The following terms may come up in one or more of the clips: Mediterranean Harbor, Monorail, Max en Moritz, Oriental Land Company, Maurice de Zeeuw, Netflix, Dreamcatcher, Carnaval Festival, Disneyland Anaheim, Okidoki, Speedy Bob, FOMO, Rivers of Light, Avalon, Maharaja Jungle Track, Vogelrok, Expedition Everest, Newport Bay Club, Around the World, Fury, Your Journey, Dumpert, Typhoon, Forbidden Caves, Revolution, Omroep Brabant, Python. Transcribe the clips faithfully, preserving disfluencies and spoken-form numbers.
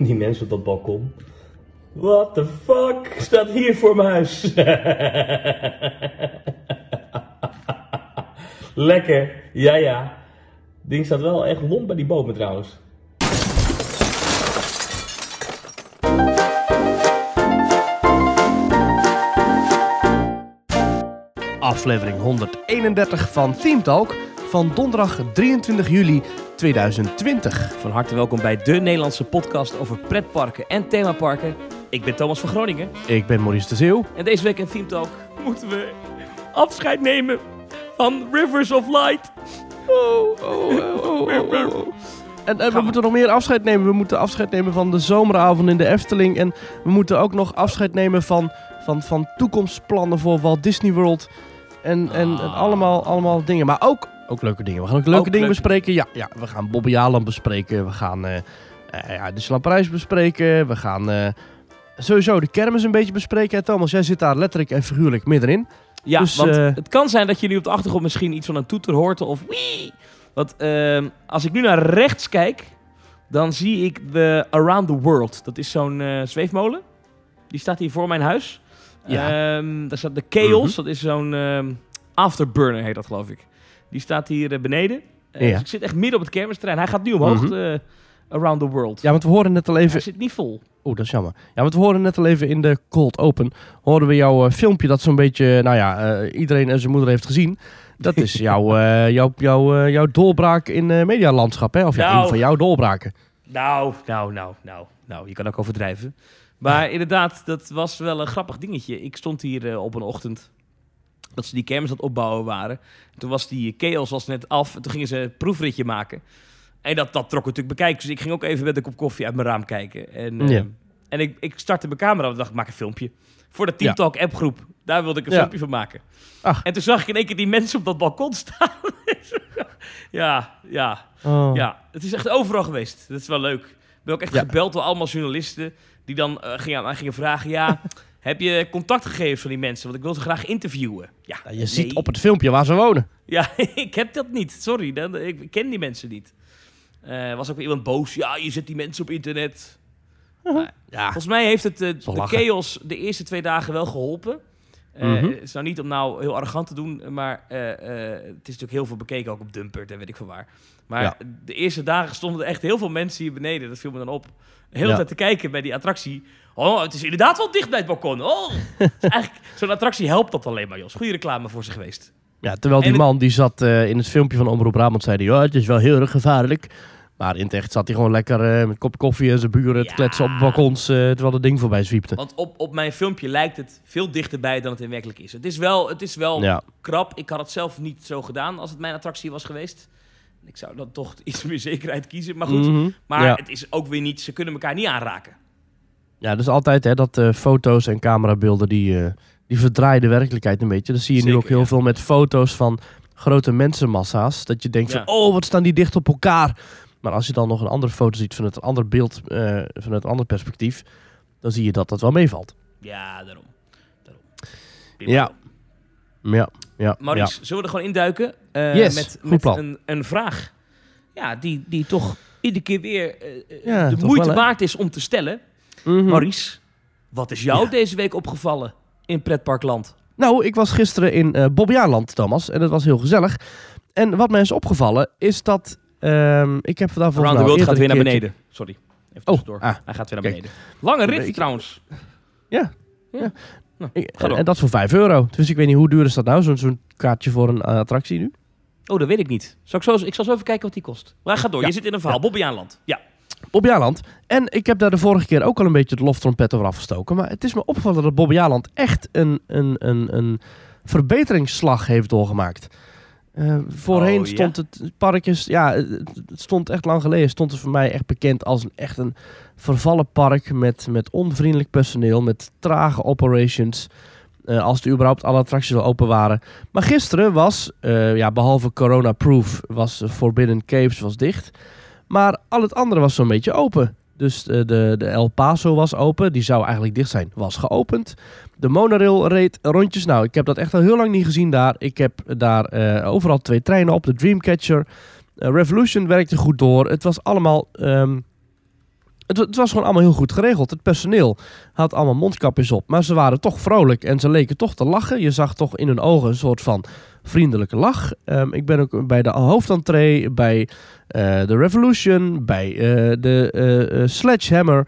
Die mensen op dat balkon. What the fuck staat hier voor mijn huis? Lekker, ja ja. Ding staat wel echt lomp bij die bomen trouwens. Aflevering honderdeenendertig van Theme Talk van donderdag drieëntwintig juli tweeduizend twintig. Van harte welkom bij de Nederlandse podcast over pretparken en themaparken. Ik ben Thomas van Groningen. Ik ben Maurice de Zeeuw. En deze week in Theme Talk moeten we afscheid nemen van Rivers of Light. Oh, oh, oh, oh, oh, oh. En, en we moeten nog meer afscheid nemen. We moeten afscheid nemen van de zomeravond in de Efteling. En we moeten ook nog afscheid nemen van, van, van toekomstplannen voor Walt Disney World. En, en, en allemaal, allemaal dingen. Maar ook, ook leuke dingen. We gaan ook leuke ook dingen leuk. bespreken. Ja, ja, we gaan Bobbejaanland bespreken. We gaan uh, uh, ja, de Slapparijs bespreken. We gaan uh, sowieso de kermis een beetje bespreken. Hè, Thomas, jij zit daar letterlijk en figuurlijk middenin. Ja, dus, want uh, het kan zijn dat je nu op de achtergrond misschien iets van een toeter hoort of wii. Want uh, als ik nu naar rechts kijk, dan zie ik de Around the World. Dat is zo'n uh, zweefmolen. Die staat hier voor mijn huis. Ja. Um, daar staat de Chaos, uh-huh. dat is zo'n um, Afterburner heet dat geloof ik. Die staat hier uh, beneden. Uh, ja. Dus ik zit echt midden op het kermisterrein. Hij gaat nu omhoog, uh-huh. uh, Around the World. Ja, want we horen net al even... Hij zit niet vol. Oeh, dat is jammer. Ja, want we horen net al even in de Cold Open, horen we jouw uh, filmpje dat zo'n beetje, nou ja, uh, iedereen en zijn moeder heeft gezien. Dat is jouw, uh, jou, jou, uh, jouw doorbraak in uh, medialandschap, hè? Of ja, nou, een van jouw doorbraken. Nou, nou, nou, nou, nou, je kan ook overdrijven. Maar ja, inderdaad, dat was wel een grappig dingetje. Ik stond hier uh, op een ochtend dat ze die kermis aan het opbouwen waren. Toen was die Chaos was net af en toen gingen ze een proefritje maken. En dat, dat trok natuurlijk bekijken. Dus ik ging ook even met een kop koffie uit mijn raam kijken. En, uh, ja. en ik, ik startte mijn camera en dacht, ik maak een filmpje. Voor de Team Talk app groep. Daar wilde ik een ja. filmpje van maken. Ach. En toen zag ik in één keer die mensen op dat balkon staan. ja, ja, oh. ja. Het is echt overal geweest. Dat is wel leuk. Ik ben ook echt ja. gebeld door allemaal journalisten. Die dan uh, gingen, gingen vragen, ja, heb je contactgegevens van die mensen? Want ik wil ze graag interviewen. Ja, ja, je nee. ziet op het filmpje waar ze wonen. Ja, ik heb dat niet. Sorry, dan, ik ken die mensen niet. Er uh, was ook weer iemand boos. Ja, je zet die mensen op internet. Uh-huh. Uh, ja. Volgens mij heeft het uh, de lachen. Chaos de eerste twee dagen wel geholpen. Het uh, uh-huh. is nou niet om nou heel arrogant te doen, maar uh, uh, het is natuurlijk heel veel bekeken, ook op Dumpert en weet ik veel waar. Maar ja. de eerste dagen stonden er echt heel veel mensen hier beneden. Dat viel me dan op. De hele ja. tijd te kijken bij die attractie. Oh, het is inderdaad wel dicht bij het balkon. Oh. Dus eigenlijk, zo'n attractie helpt dat alleen maar, Jos. Goede reclame voor ze geweest. Ja, terwijl die en man die zat uh, in het filmpje van Omroep Brabant zei die, oh, het is wel heel erg gevaarlijk. Maar in het echt zat hij gewoon lekker uh, met een kop koffie en zijn buren ja. te kletsen op balkons, uh, terwijl het ding voorbij zwiepte. Want op, op mijn filmpje lijkt het veel dichterbij dan het in werkelijk is. Het is wel, het is wel ja. krap. Ik had het zelf niet zo gedaan als het mijn attractie was geweest. Ik zou dan toch iets meer zekerheid kiezen. Maar goed, mm-hmm. maar ja. het is ook weer niet, ze kunnen elkaar niet aanraken. Ja, dus altijd hè, dat uh, foto's en camerabeelden die... Uh, Die verdraaien de werkelijkheid een beetje. Dat zie je Zeker, nu ook heel ja. veel met foto's van grote mensenmassa's. Dat je denkt ja. van, oh, wat staan die dicht op elkaar. Maar als je dan nog een andere foto ziet vanuit een ander beeld, uh, vanuit een ander perspectief, dan zie je dat dat wel meevalt. Ja, daarom. daarom. Ja. ja. ja. Maurice, ja. zullen we er gewoon induiken? Uh, yes, met, met een, een vraag ja, die, die toch iedere keer weer uh, ja, de moeite wel, waard is om te stellen. Mm-hmm. Maurice, wat is jou ja. deze week opgevallen in pretparkland? Nou, ik was gisteren in uh, Bobbejaanland, Thomas. En dat was heel gezellig. En wat mij is opgevallen, is dat... Um, ik heb vandaag Around the World gaat weer naar beneden. Sorry. Even tussendoor. Ah, Hij gaat weer naar beneden. Kijk. Lange rit, ik, trouwens. Ja. ja. ja. Nou, ik, en, en dat is voor vijf euro. Dus ik weet niet, hoe duur is dat nou? Zo, zo'n kaartje voor een uh, attractie nu? Oh, dat weet ik niet. Zal ik, zo, ik zal zo even kijken wat die kost. Maar ga door. Ja. Je zit in een verhaal. Ja. Bobbejaanland. Ja. Bobbejaanland. En ik heb daar de vorige keer ook al een beetje de loftrompet over afgestoken. Maar het is me opgevallen dat Bobbejaanland echt een, een, een, een verbeteringsslag heeft doorgemaakt. Uh, voorheen oh, ja. stond het parkjes... Ja, het stond echt lang geleden. Stond het voor mij echt bekend als een, echt een vervallen park met, met onvriendelijk personeel, met trage operations. Uh, als er überhaupt alle attracties al open waren. Maar gisteren was, uh, ja, behalve corona-proof, was Forbidden Caves was dicht. Maar al het andere was zo'n beetje open. Dus de, de, de El Paso was open. Die zou eigenlijk dicht zijn. Was geopend. De Monorail reed rondjes. Nou, ik heb dat echt al heel lang niet gezien daar. Ik heb daar uh, overal twee treinen op. De Dreamcatcher. Uh, Revolution werkte goed door. Het was allemaal um, Het, het was gewoon allemaal heel goed geregeld. Het personeel had allemaal mondkapjes op. Maar ze waren toch vrolijk en ze leken toch te lachen. Je zag toch in hun ogen een soort van vriendelijke lach. Um, ik ben ook bij de hoofdentree, bij uh, de Revolution, bij uh, de uh, uh, Sledgehammer,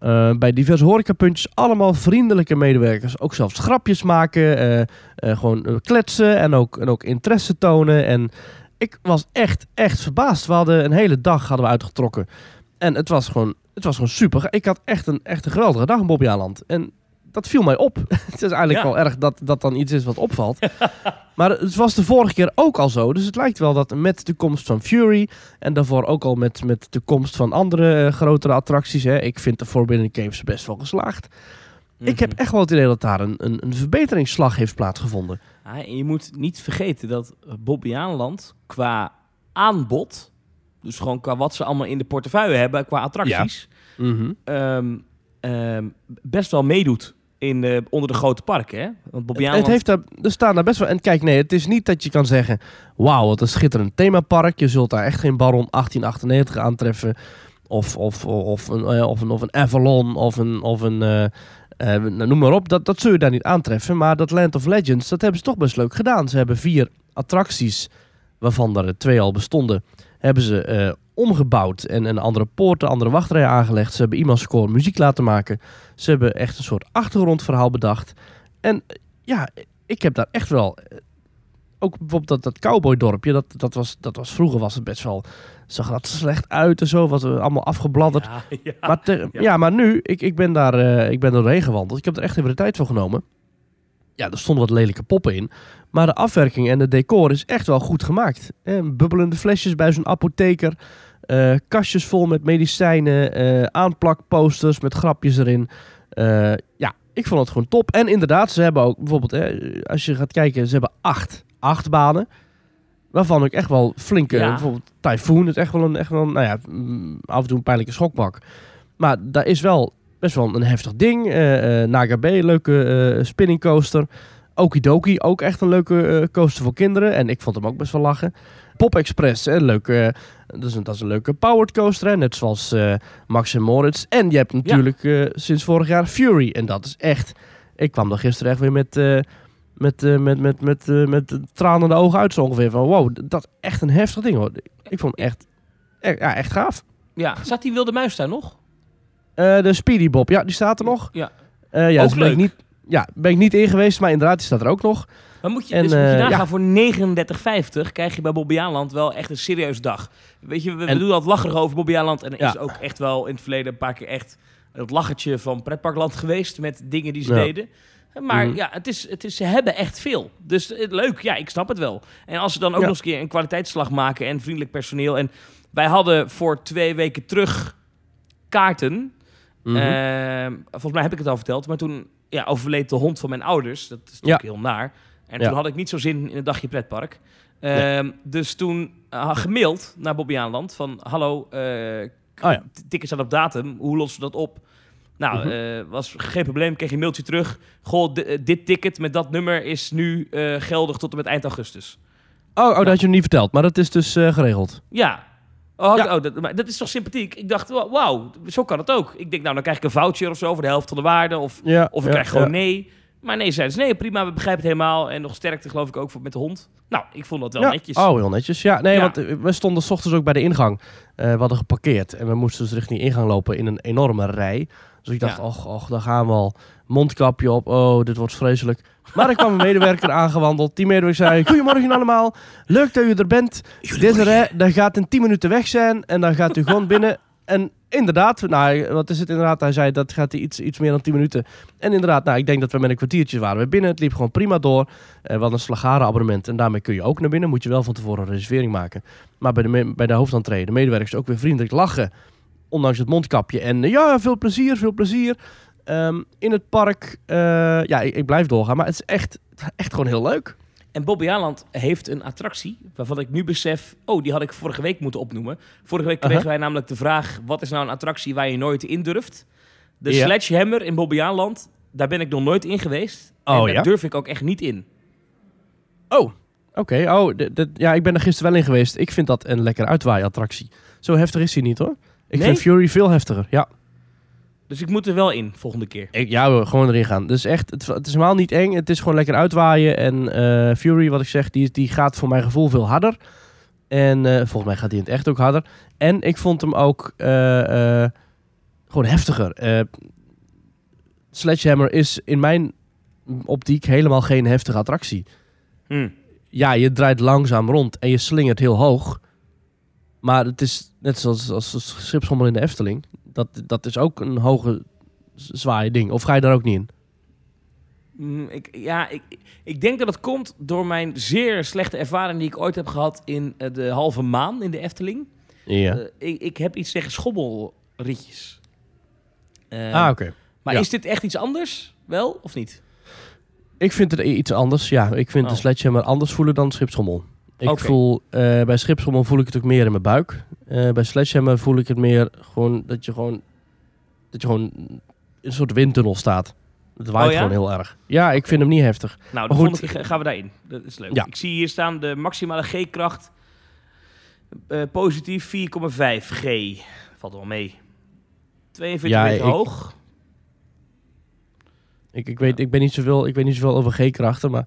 Uh, bij diverse horecapuntjes, allemaal vriendelijke medewerkers. Ook zelfs grapjes maken, uh, uh, gewoon kletsen en ook, en ook interesse tonen. En ik was echt, echt verbaasd. We hadden een hele dag hadden we uitgetrokken. En het was gewoon, het was gewoon super. Ik had echt een, echt een geweldige dag in Bobbejaanland. En dat viel mij op. Het is eigenlijk ja. wel erg dat dat dan iets is wat opvalt. Maar het was de vorige keer ook al zo. Dus het lijkt wel dat met de komst van Fury en daarvoor ook al met, met de komst van andere uh, grotere attracties. Hè. Ik vind de Forbidden Caves best wel geslaagd. Mm-hmm. Ik heb echt wel het idee dat daar een, een, een verbeteringsslag heeft plaatsgevonden. Ja, en je moet niet vergeten dat Bobbejaanland qua aanbod, dus gewoon qua wat ze allemaal in de portefeuille hebben, qua attracties, ja. mm-hmm. um, um, best wel meedoet. In, uh, onder de grote parken, hè? Want Bobbejaanland... het heeft daar, er staan daar best wel... En kijk, nee, het is niet dat je kan zeggen... wauw, wat een schitterend themapark. Je zult daar echt geen Baron achttien achtennegentig aantreffen. Of, of, of, een, uh, of, een, of een Avalon, of een... Of een uh, uh, noem maar op, dat, dat zul je daar niet aantreffen. Maar dat Land of Legends, dat hebben ze toch best leuk gedaan. Ze hebben vier attracties, waarvan er twee al bestonden... hebben ze uh, omgebouwd en een andere poorten, andere wachtrijen aangelegd. Ze hebben iemand score muziek laten maken. Ze hebben echt een soort achtergrondverhaal bedacht. En uh, ja, ik heb daar echt wel... Uh, ook bijvoorbeeld dat, dat cowboydorpje, dat, dat, was, dat was... Vroeger was het best wel... Zag dat slecht uit en zo, was het allemaal afgebladderd. Ja, ja, maar, te, ja. ja, maar nu, ik, ik ben daar uh, ik ben er doorheen gewandeld. Ik heb er echt even de tijd voor genomen. Ja, er stonden wat lelijke poppen in. Maar de afwerking en het decor is echt wel goed gemaakt. Eh, bubbelende flesjes bij zo'n apotheker. Uh, kastjes vol met medicijnen. Uh, aanplakposters met grapjes erin. Uh, ja, ik vond het gewoon top. En inderdaad, ze hebben ook bijvoorbeeld... Eh, als je gaat kijken, ze hebben acht achtbanen. Waarvan ook echt wel flinke... Ja. Bijvoorbeeld Typhoon is echt wel een... Echt wel een nou ja, af en toe een pijnlijke schokbak. Maar daar is wel... Best wel een heftig ding. Uh, uh, Naga Bay, leuke uh, spinning coaster. Okidoki, ook echt een leuke uh, coaster voor kinderen. En ik vond hem ook best wel lachen. Pop Express, hè, leuk, uh, dat, is een, dat is een leuke powered coaster. Hè, net zoals uh, Max en Moritz. En je hebt natuurlijk ja. uh, sinds vorig jaar Fury. En dat is echt... Ik kwam er gisteren echt weer met, uh, met, uh, met, met, met, uh, met tranende ogen uit zo ongeveer. Van wow, dat is echt een heftig ding hoor. Ik vond hem echt, echt, ja, echt gaaf. Ja, zat die wilde muis daar nog? Uh, de Speedy Bob, ja, die staat er nog. Ja, uh, ja, ook dus ben ik niet, ja, ben ik niet in geweest, maar inderdaad, die staat er ook nog. Maar moet je, en, dus uh, moet je nagaan, ja. voor negenendertig vijftig krijg je bij Bobbejaanland wel echt een serieuze dag. Weet je, we, we en, doen dat lacherig over Bobbejaanland. En er ja. is ook echt wel in het verleden een paar keer echt het lachertje van Pretparkland geweest met dingen die ze ja. deden. Maar mm. ja, het is, het is, ze hebben echt veel. Dus het, leuk, ja, ik snap het wel. En als ze dan ook ja. nog eens een keer een kwaliteitsslag maken en vriendelijk personeel. En wij hadden voor twee weken terug kaarten... Mm-hmm. Uh, volgens mij heb ik het al verteld, maar toen ja, overleed de hond van mijn ouders. Dat is toch ja. heel naar. En ja. toen had ik niet zo zin in een dagje pretpark. Uh, nee. Dus toen uh, gemaild naar Bobbejaanland van... Hallo, uh, oh, ja. tickets staan op datum, hoe lossen we dat op? Nou, mm-hmm. uh, was geen probleem, kreeg je een mailtje terug. Goh, d- dit ticket met dat nummer is nu uh, geldig tot en met eind augustus. Oh, oh nou. Dat had je nog niet verteld, maar dat is dus uh, geregeld. Ja. Oh, ja. oh dat, maar dat is toch sympathiek? Ik dacht, wauw, zo kan het ook. Ik denk, nou, dan krijg ik een voucher of zo voor de helft van de waarde. Of, ja, of ik ja, krijg gewoon ja. nee. Maar nee, zeiden ze, nee, prima, we begrijpen het helemaal. En nog sterkte, geloof ik, ook voor met de hond. Nou, ik vond dat wel ja. netjes. Oh, heel netjes. Ja, nee, ja. want we stonden 's ochtends ook bij de ingang. Uh, we hadden geparkeerd en we moesten dus richting de ingang lopen in een enorme rij. Dus ik dacht, ja. och, och, daar gaan we al. Mondkapje op, oh, dit wordt vreselijk. Maar er kwam een medewerker aangewandeld. Die medewerker zei, goedemorgen allemaal. Leuk dat u er bent. Deze rij, dat gaat in tien minuten weg zijn. En dan gaat u gewoon binnen. En inderdaad, nou, wat is het inderdaad? Hij zei, dat gaat iets, iets meer dan tien minuten. En inderdaad, nou, ik denk dat we met een kwartiertje waren we binnen. Het liep gewoon prima door. We hadden een slagarenabonnement. En daarmee kun je ook naar binnen. Moet je wel van tevoren een reservering maken. Maar bij de, me- bij de hoofdentree, de medewerkers ook weer vriendelijk lachen. Ondanks het mondkapje. En ja, veel plezier, veel plezier. Um, in het park, uh, ja, ik, ik blijf doorgaan. Maar het is echt, echt gewoon heel leuk. En Bobbejaanland heeft een attractie waarvan ik nu besef... Oh, die had ik vorige week moeten opnoemen. Vorige week kregen uh-huh. wij namelijk de vraag... Wat is nou een attractie waar je nooit in durft? De yeah. Sledgehammer in Bobbejaanland, daar ben ik nog nooit in geweest. Oh, en daar ja? durf ik ook echt niet in. Oh, oké. Okay. Oh, d- d- ja, ik ben er gisteren wel in geweest. Ik vind dat een lekker uitwaai attractie. Zo heftig is hij niet, hoor. Ik nee? vind Fury veel heftiger, ja. Dus ik moet er wel in, volgende keer. Ik, ja, gewoon erin gaan. Dus echt, het, het is helemaal niet eng. Het is gewoon lekker uitwaaien. En uh, Fury, wat ik zeg, die, die gaat voor mijn gevoel veel harder. En uh, volgens mij gaat die in het echt ook harder. En ik vond hem ook uh, uh, gewoon heftiger. Uh, Sledgehammer is in mijn optiek helemaal geen heftige attractie. Hmm. Ja, je draait langzaam rond en je slingert heel hoog. Maar het is net zoals als schipschommel in de Efteling. Dat, dat is ook een hoge zwaaie ding. Of ga je daar ook niet in? Mm, ik, ja, ik, ik denk dat het komt door mijn zeer slechte ervaring die ik ooit heb gehad in uh, de halve maan in de Efteling. Ja. Uh, ik, ik heb iets tegen schobbelritjes. Uh, ah, oké. Okay. Maar ja. Is dit echt iets anders? Wel of niet? Ik vind het iets anders, ja. Ik vind oh. de Sledgehammer anders voelen dan schipschommel. Ik okay. voel, uh, bij schipschommel voel ik het ook meer in mijn buik. Uh, bij Sledgehammer voel ik het meer gewoon dat je gewoon, dat je gewoon in een soort windtunnel staat. Het waait oh, ja? gewoon heel erg. Ja, ik vind hem niet heftig. Nou, de volgende keer gaan we daarin. Dat is leuk. Ja. Ik zie hier staan de maximale G-kracht. Uh, positief vier komma vijf G. Valt wel mee. tweeënveertig ja, meter ik, hoog. Ik, ik, weet, ik, ben niet zoveel, ik weet niet zoveel over G-krachten, maar...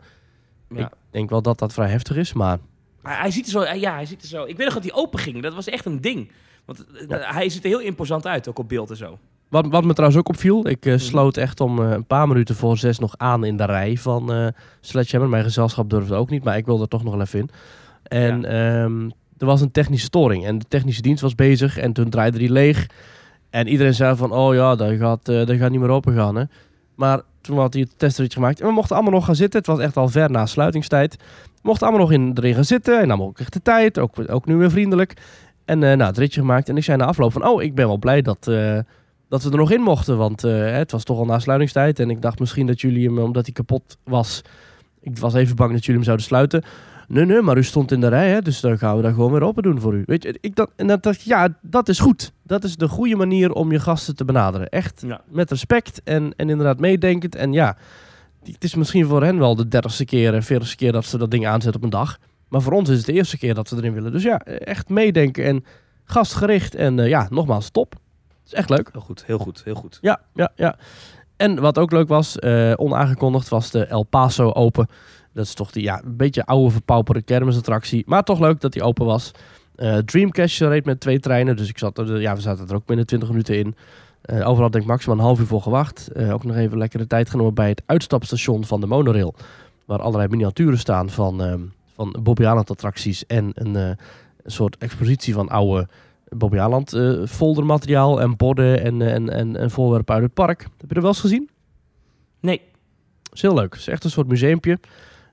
Ja. Ik denk wel dat dat vrij heftig is, maar... Hij ziet er zo... Ja, hij ziet er zo... Ik weet nog dat hij open ging. Dat was echt een ding. Want ja. hij ziet er heel imposant uit, ook op beeld en zo. Wat, wat me trouwens ook opviel... Ik uh, sloot echt om uh, een paar minuten voor zes nog aan in de rij van uh, Sledgehammer. Mijn gezelschap durfde ook niet, maar ik wilde er toch nog wel even in. En ja. um, er was een technische storing. En de technische dienst was bezig en toen draaide die leeg. En iedereen zei van... Oh ja, dat gaat, uh, dat gaat niet meer open gaan, hè. Maar... Toen had hij het testritje gemaakt. En we mochten allemaal nog gaan zitten. Het was echt al ver na sluitingstijd. We mochten allemaal nog in, erin gaan zitten. En allemaal ook echt de tijd. Ook, ook nu weer vriendelijk. En uh, nou, het ritje gemaakt. En ik zei na afloop van... Oh, ik ben wel blij dat, uh, dat we er nog in mochten. Want uh, het was toch al na sluitingstijd. En ik dacht misschien dat jullie hem... Omdat hij kapot was... Ik was even bang dat jullie hem zouden sluiten. Nee, nee, maar u stond in de rij. Hè, dus dan gaan we dat gewoon weer open doen voor u. Weet je, ik dacht, en dat dacht ja, dat is goed. Dat is de goede manier om je gasten te benaderen. Echt ja. met respect en, en inderdaad meedenkend. En ja, het is misschien voor hen wel de dertigste keer en veertigste keer dat ze dat ding aanzetten op een dag. Maar voor ons is het de eerste keer dat ze erin willen. Dus ja, echt meedenken en gastgericht. En uh, ja, nogmaals, top. Het is echt leuk. Heel goed, heel goed, heel goed. Ja, ja, ja. En wat ook leuk was, uh, onaangekondigd was de El Paso open. Dat is toch die, ja, een beetje oude verpauperde kermisattractie. Maar toch leuk dat die open was. Uh, Dreamcatcher reed met twee treinen. Dus ik zat er, ja, we zaten er ook binnen twintig minuten in. Uh, overal denk ik maximaal een half uur voor gewacht. Uh, ook nog even lekkere tijd genomen bij het uitstapstation van de Monorail. Waar allerlei miniaturen staan van, uh, van Bobbejaanland attracties. En een, uh, een soort expositie van oude Bobbejaanland uh, foldermateriaal. En borden en, en, en, en voorwerpen uit het park. Heb je er wel eens gezien? Nee. Dat is heel leuk. Het is echt een soort museumpje.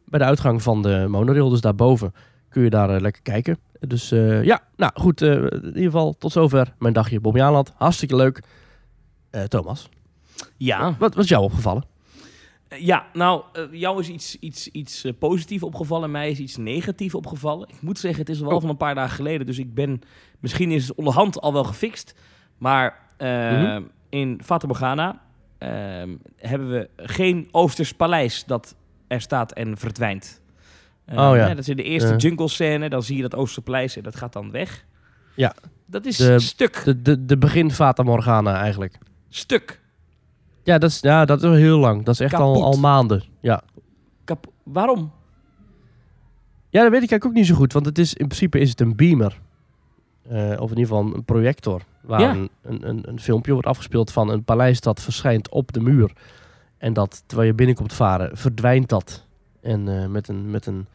Bij de uitgang van de monorail, dus daarboven, kun je daar uh, lekker kijken. Dus uh, ja, nou goed, uh, in ieder geval tot zover mijn dagje Bobbejaanland. Hartstikke leuk. Uh, Thomas, ja. wat was jou opgevallen? Uh, ja, nou, uh, jou is iets, iets, iets uh, positiefs opgevallen, mij is iets negatiefs opgevallen. Ik moet zeggen, het is al wel oh. van een paar dagen geleden, dus ik ben, misschien is het onderhand al wel gefixt. Maar uh, mm-hmm. in Fata Morgana uh, hebben we geen Oosters paleis dat... er staat en verdwijnt. Uh, oh, ja. Ja, dat is in de eerste uh. jungle scène. Dan zie je dat Oosterpaleis en dat gaat dan weg. Ja. Dat is de, stuk. De, de, de begin Fata Morgana eigenlijk. Stuk. Ja, dat is, ja, dat is heel lang. Dat is echt al, al maanden. Ja. Kap- Waarom? Ja, dat weet ik eigenlijk ook niet zo goed. Want het is, in principe is het een beamer. Uh, of in ieder geval een projector. Waar ja. een, een, een, een filmpje wordt afgespeeld van een paleis dat verschijnt op de muur. En dat, terwijl je binnenkomt varen, verdwijnt dat. En uh, met, een, met een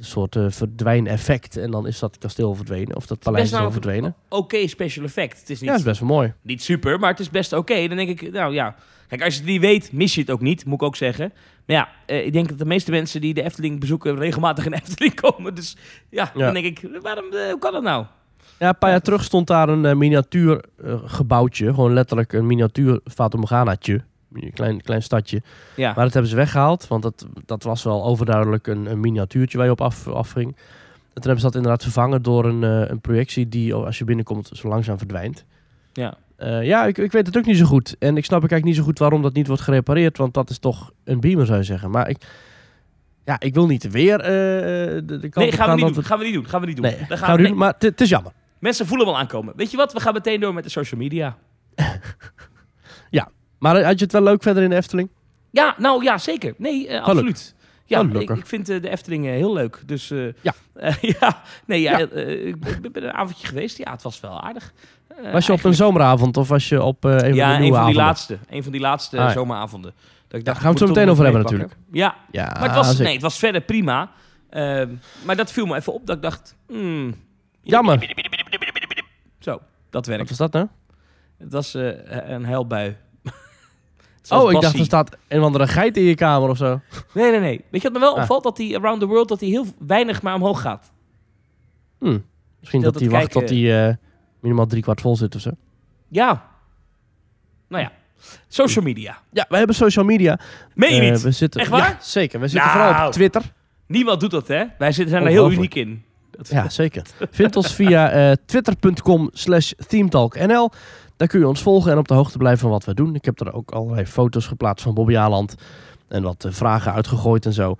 soort uh, verdwijneffect. En dan is dat kasteel verdwenen. Of dat paleis is wel nou verdwenen. Oké, okay special effect. Het is niet, ja, het is best wel mooi. Niet super, maar het is best oké. Okay. Dan denk ik, nou ja. Kijk, als je het niet weet, mis je het ook niet. Moet ik ook zeggen. Maar ja, uh, ik denk dat de meeste mensen die de Efteling bezoeken... regelmatig in de Efteling komen. Dus ja, ja. dan denk ik, waarom, uh, hoe kan dat nou? Ja, een paar jaar terug stond daar een uh, miniatuur uh, gebouwtje. Gewoon letterlijk een miniatuur Fata Morganaatje. Een klein, klein stadje. Ja. Maar dat hebben ze weggehaald. Want dat, dat was wel overduidelijk een, een miniatuurtje waar je op af, afging. En toen hebben ze dat inderdaad vervangen door een, uh, een projectie die als je binnenkomt zo langzaam verdwijnt. Ja, uh, ja ik, ik weet het ook niet zo goed. En ik snap ik eigenlijk niet zo goed waarom dat niet wordt gerepareerd. Want dat is toch een beamer zou je zeggen. Maar ik, ja, ik wil niet weer... Uh, de, de kant nee, gaan we, niet doen, we... gaan we niet doen. Gaan we niet doen. Nee, gaan we, gaan we nee. doen maar het is jammer. Mensen voelen wel aankomen. Weet je wat? We gaan meteen door met de social media. Ja, maar had je het wel leuk verder in de Efteling? Ja, nou ja, zeker. Nee, uh, absoluut. Ja, oh, ik, ik vind uh, de Efteling uh, heel leuk. Dus uh, ja. Uh, ja, nee, ja, ja. Uh, ik ben een avondje geweest. Ja, het was wel aardig. Uh, was je eigenlijk... op een zomeravond of was je op uh, een, ja, van een van die avonden? laatste, een van die laatste ah, ja. zomeravonden. Dat ik dacht, ja, gaan we het zo meteen over hebben natuurlijk. Ja, ja, maar het was, nee, het was verder prima. Uh, maar dat viel me even op dat ik dacht, hmm, jammer. Zo, dat werkt. Wat was dat nou? Het was uh, een huilbui. Oh, ik dacht, er staat een of andere geit in je kamer of zo. Nee, nee, nee. Weet je wat me wel ah. opvalt? Dat die Around the World, dat die heel weinig maar omhoog gaat. Hmm. Misschien dat die wacht tot die uh, minimaal driekwart vol zit of zo. Ja. Nou ja. Social media. Ja, we hebben social media. Meen je uh, niet? We zitten... Echt waar? Ja, zeker. We zitten nou, vooral op Twitter. Niemand doet dat, hè? Wij zitten, zijn er heel uniek in. Dat ja, zeker. Vind ons via uh, twitter.com slash themetalknl. Daar kun je ons volgen en op de hoogte blijven van wat we doen. Ik heb er ook allerlei foto's geplaatst van Bobbejaanland. En wat uh, vragen uitgegooid en zo. Uh,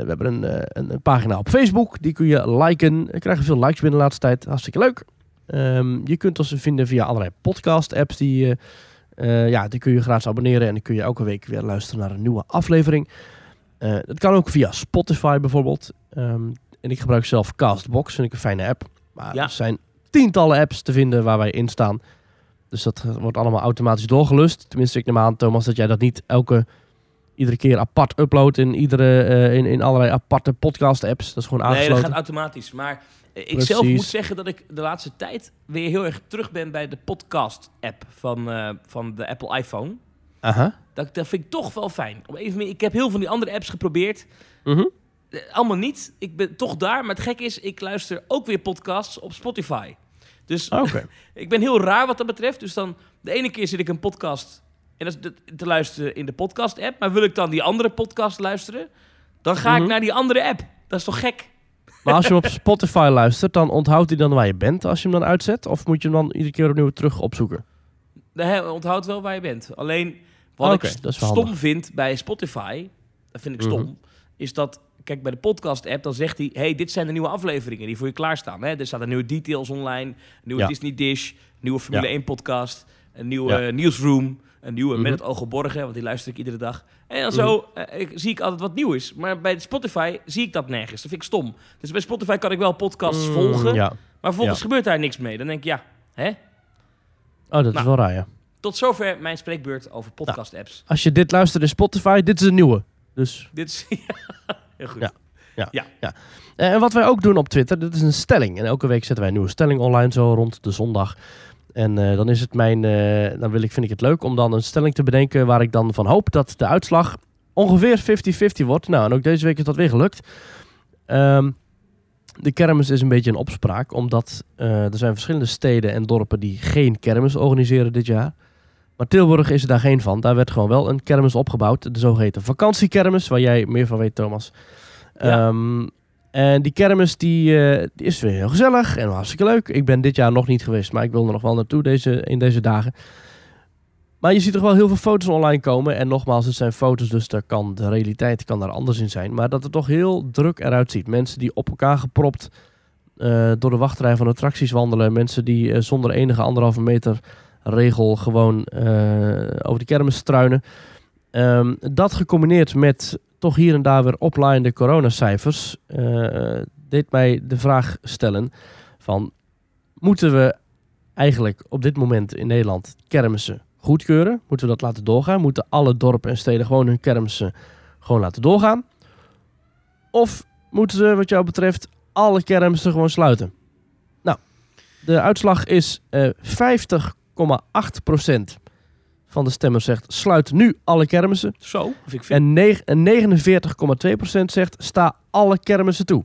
we hebben een, uh, een, een pagina op Facebook. Die kun je liken. We krijgen veel likes binnen de laatste tijd. Hartstikke leuk. Um, je kunt ons vinden via allerlei podcast-apps. Die, uh, uh, ja, die kun je gratis abonneren. En dan kun je elke week weer luisteren naar een nieuwe aflevering. Uh, dat kan ook via Spotify bijvoorbeeld. Um, en ik gebruik zelf Castbox. Vind ik een fijne app. Maar ja. Er zijn tientallen apps te vinden waar wij in staan. Dus dat wordt allemaal automatisch doorgelust. Tenminste, ik neem aan, Thomas, dat jij dat niet elke, iedere keer apart uploadt in, iedere, uh, in, in allerlei aparte podcast-apps. Dat is gewoon aangesloten. Nee, dat gaat automatisch. Maar ik Precies. zelf moet zeggen dat ik de laatste tijd weer heel erg terug ben bij de podcast-app van, uh, van de Apple iPhone. Aha. Dat, dat vind ik toch wel fijn. Om even, ik heb heel veel van die andere apps geprobeerd. Mm-hmm. Allemaal niet. Ik ben toch daar. Maar het gekke is, ik luister ook weer podcasts op Spotify. Dus okay. Ik ben heel raar wat dat betreft. Dus dan de ene keer zit ik een podcast en dat is te luisteren in de podcast-app. Maar wil ik dan die andere podcast luisteren, dan ga mm-hmm. ik naar die andere app. Dat is toch gek? Maar als je op Spotify luistert, dan onthoudt hij dan waar je bent als je hem dan uitzet? Of moet je hem dan iedere keer opnieuw terug opzoeken? Hij onthoudt wel waar je bent. Alleen wat okay, ik st- stom handig. vind bij Spotify, dat vind ik stom, mm-hmm. is dat... Kijk, bij de podcast-app, dan zegt hij... hey, dit zijn de nieuwe afleveringen die voor je klaarstaan. Hè? Er staan nieuwe details online, een nieuwe ja. Disney Dish... nieuwe Formule ja. één-podcast, een nieuwe ja. uh, Newsroom... een nieuwe mm-hmm. Met het Oog geborgen, want die luister ik iedere dag. En dan zo uh, zie ik altijd wat nieuw is. Maar bij Spotify zie ik dat nergens. Dat vind ik stom. Dus bij Spotify kan ik wel podcasts mm, volgen... Ja. maar vervolgens ja. gebeurt daar niks mee. Dan denk ik, ja, hè? Oh, dat nou, is wel raar, ja. Tot zover mijn spreekbeurt over podcast-apps. Nou, als je dit luistert in Spotify, dit is een nieuwe. Dus... Dit is... Ja. Heel goed. Ja, ja, ja. ja. En wat wij ook doen op Twitter, dat is een stelling. En elke week zetten wij een nieuwe stelling online, zo rond de zondag. En uh, dan is het mijn, uh, dan wil ik, vind ik het leuk om dan een stelling te bedenken waar ik dan van hoop dat de uitslag ongeveer fifty-fifty wordt. Nou, en ook deze week is dat weer gelukt. Um, de kermis is een beetje een opspraak, omdat uh, er zijn verschillende steden en dorpen die geen kermis organiseren dit jaar. Maar Tilburg is er daar geen van. Daar werd gewoon wel een kermis opgebouwd. De zogeheten vakantiekermis, waar jij meer van weet, Thomas. Ja. Um, en die kermis die, uh, die is weer heel gezellig en hartstikke leuk. Ik ben dit jaar nog niet geweest, maar ik wil er nog wel naartoe deze, in deze dagen. Maar je ziet toch wel heel veel foto's online komen. En nogmaals, het zijn foto's, dus daar kan de realiteit kan daar anders in zijn. Maar dat het toch heel druk eruit ziet. Mensen die op elkaar gepropt uh, door de wachtrij van attracties wandelen. Mensen die uh, zonder enige anderhalve meter... regel gewoon uh, over de kermis struinen. Um, dat gecombineerd met toch hier en daar weer offline de coronacijfers... Uh, deed mij de vraag stellen van... moeten we eigenlijk op dit moment in Nederland kermissen goedkeuren? Moeten we dat laten doorgaan? Moeten alle dorpen en steden gewoon hun kermissen gewoon laten doorgaan? Of moeten ze wat jou betreft alle kermissen gewoon sluiten? Nou, de uitslag is uh, vijftig komma acht procent van de stemmers zegt... sluit nu alle kermissen. Zo, vind ik veel. En, neg- en negenenveertig komma twee procent zegt... sta alle kermissen toe.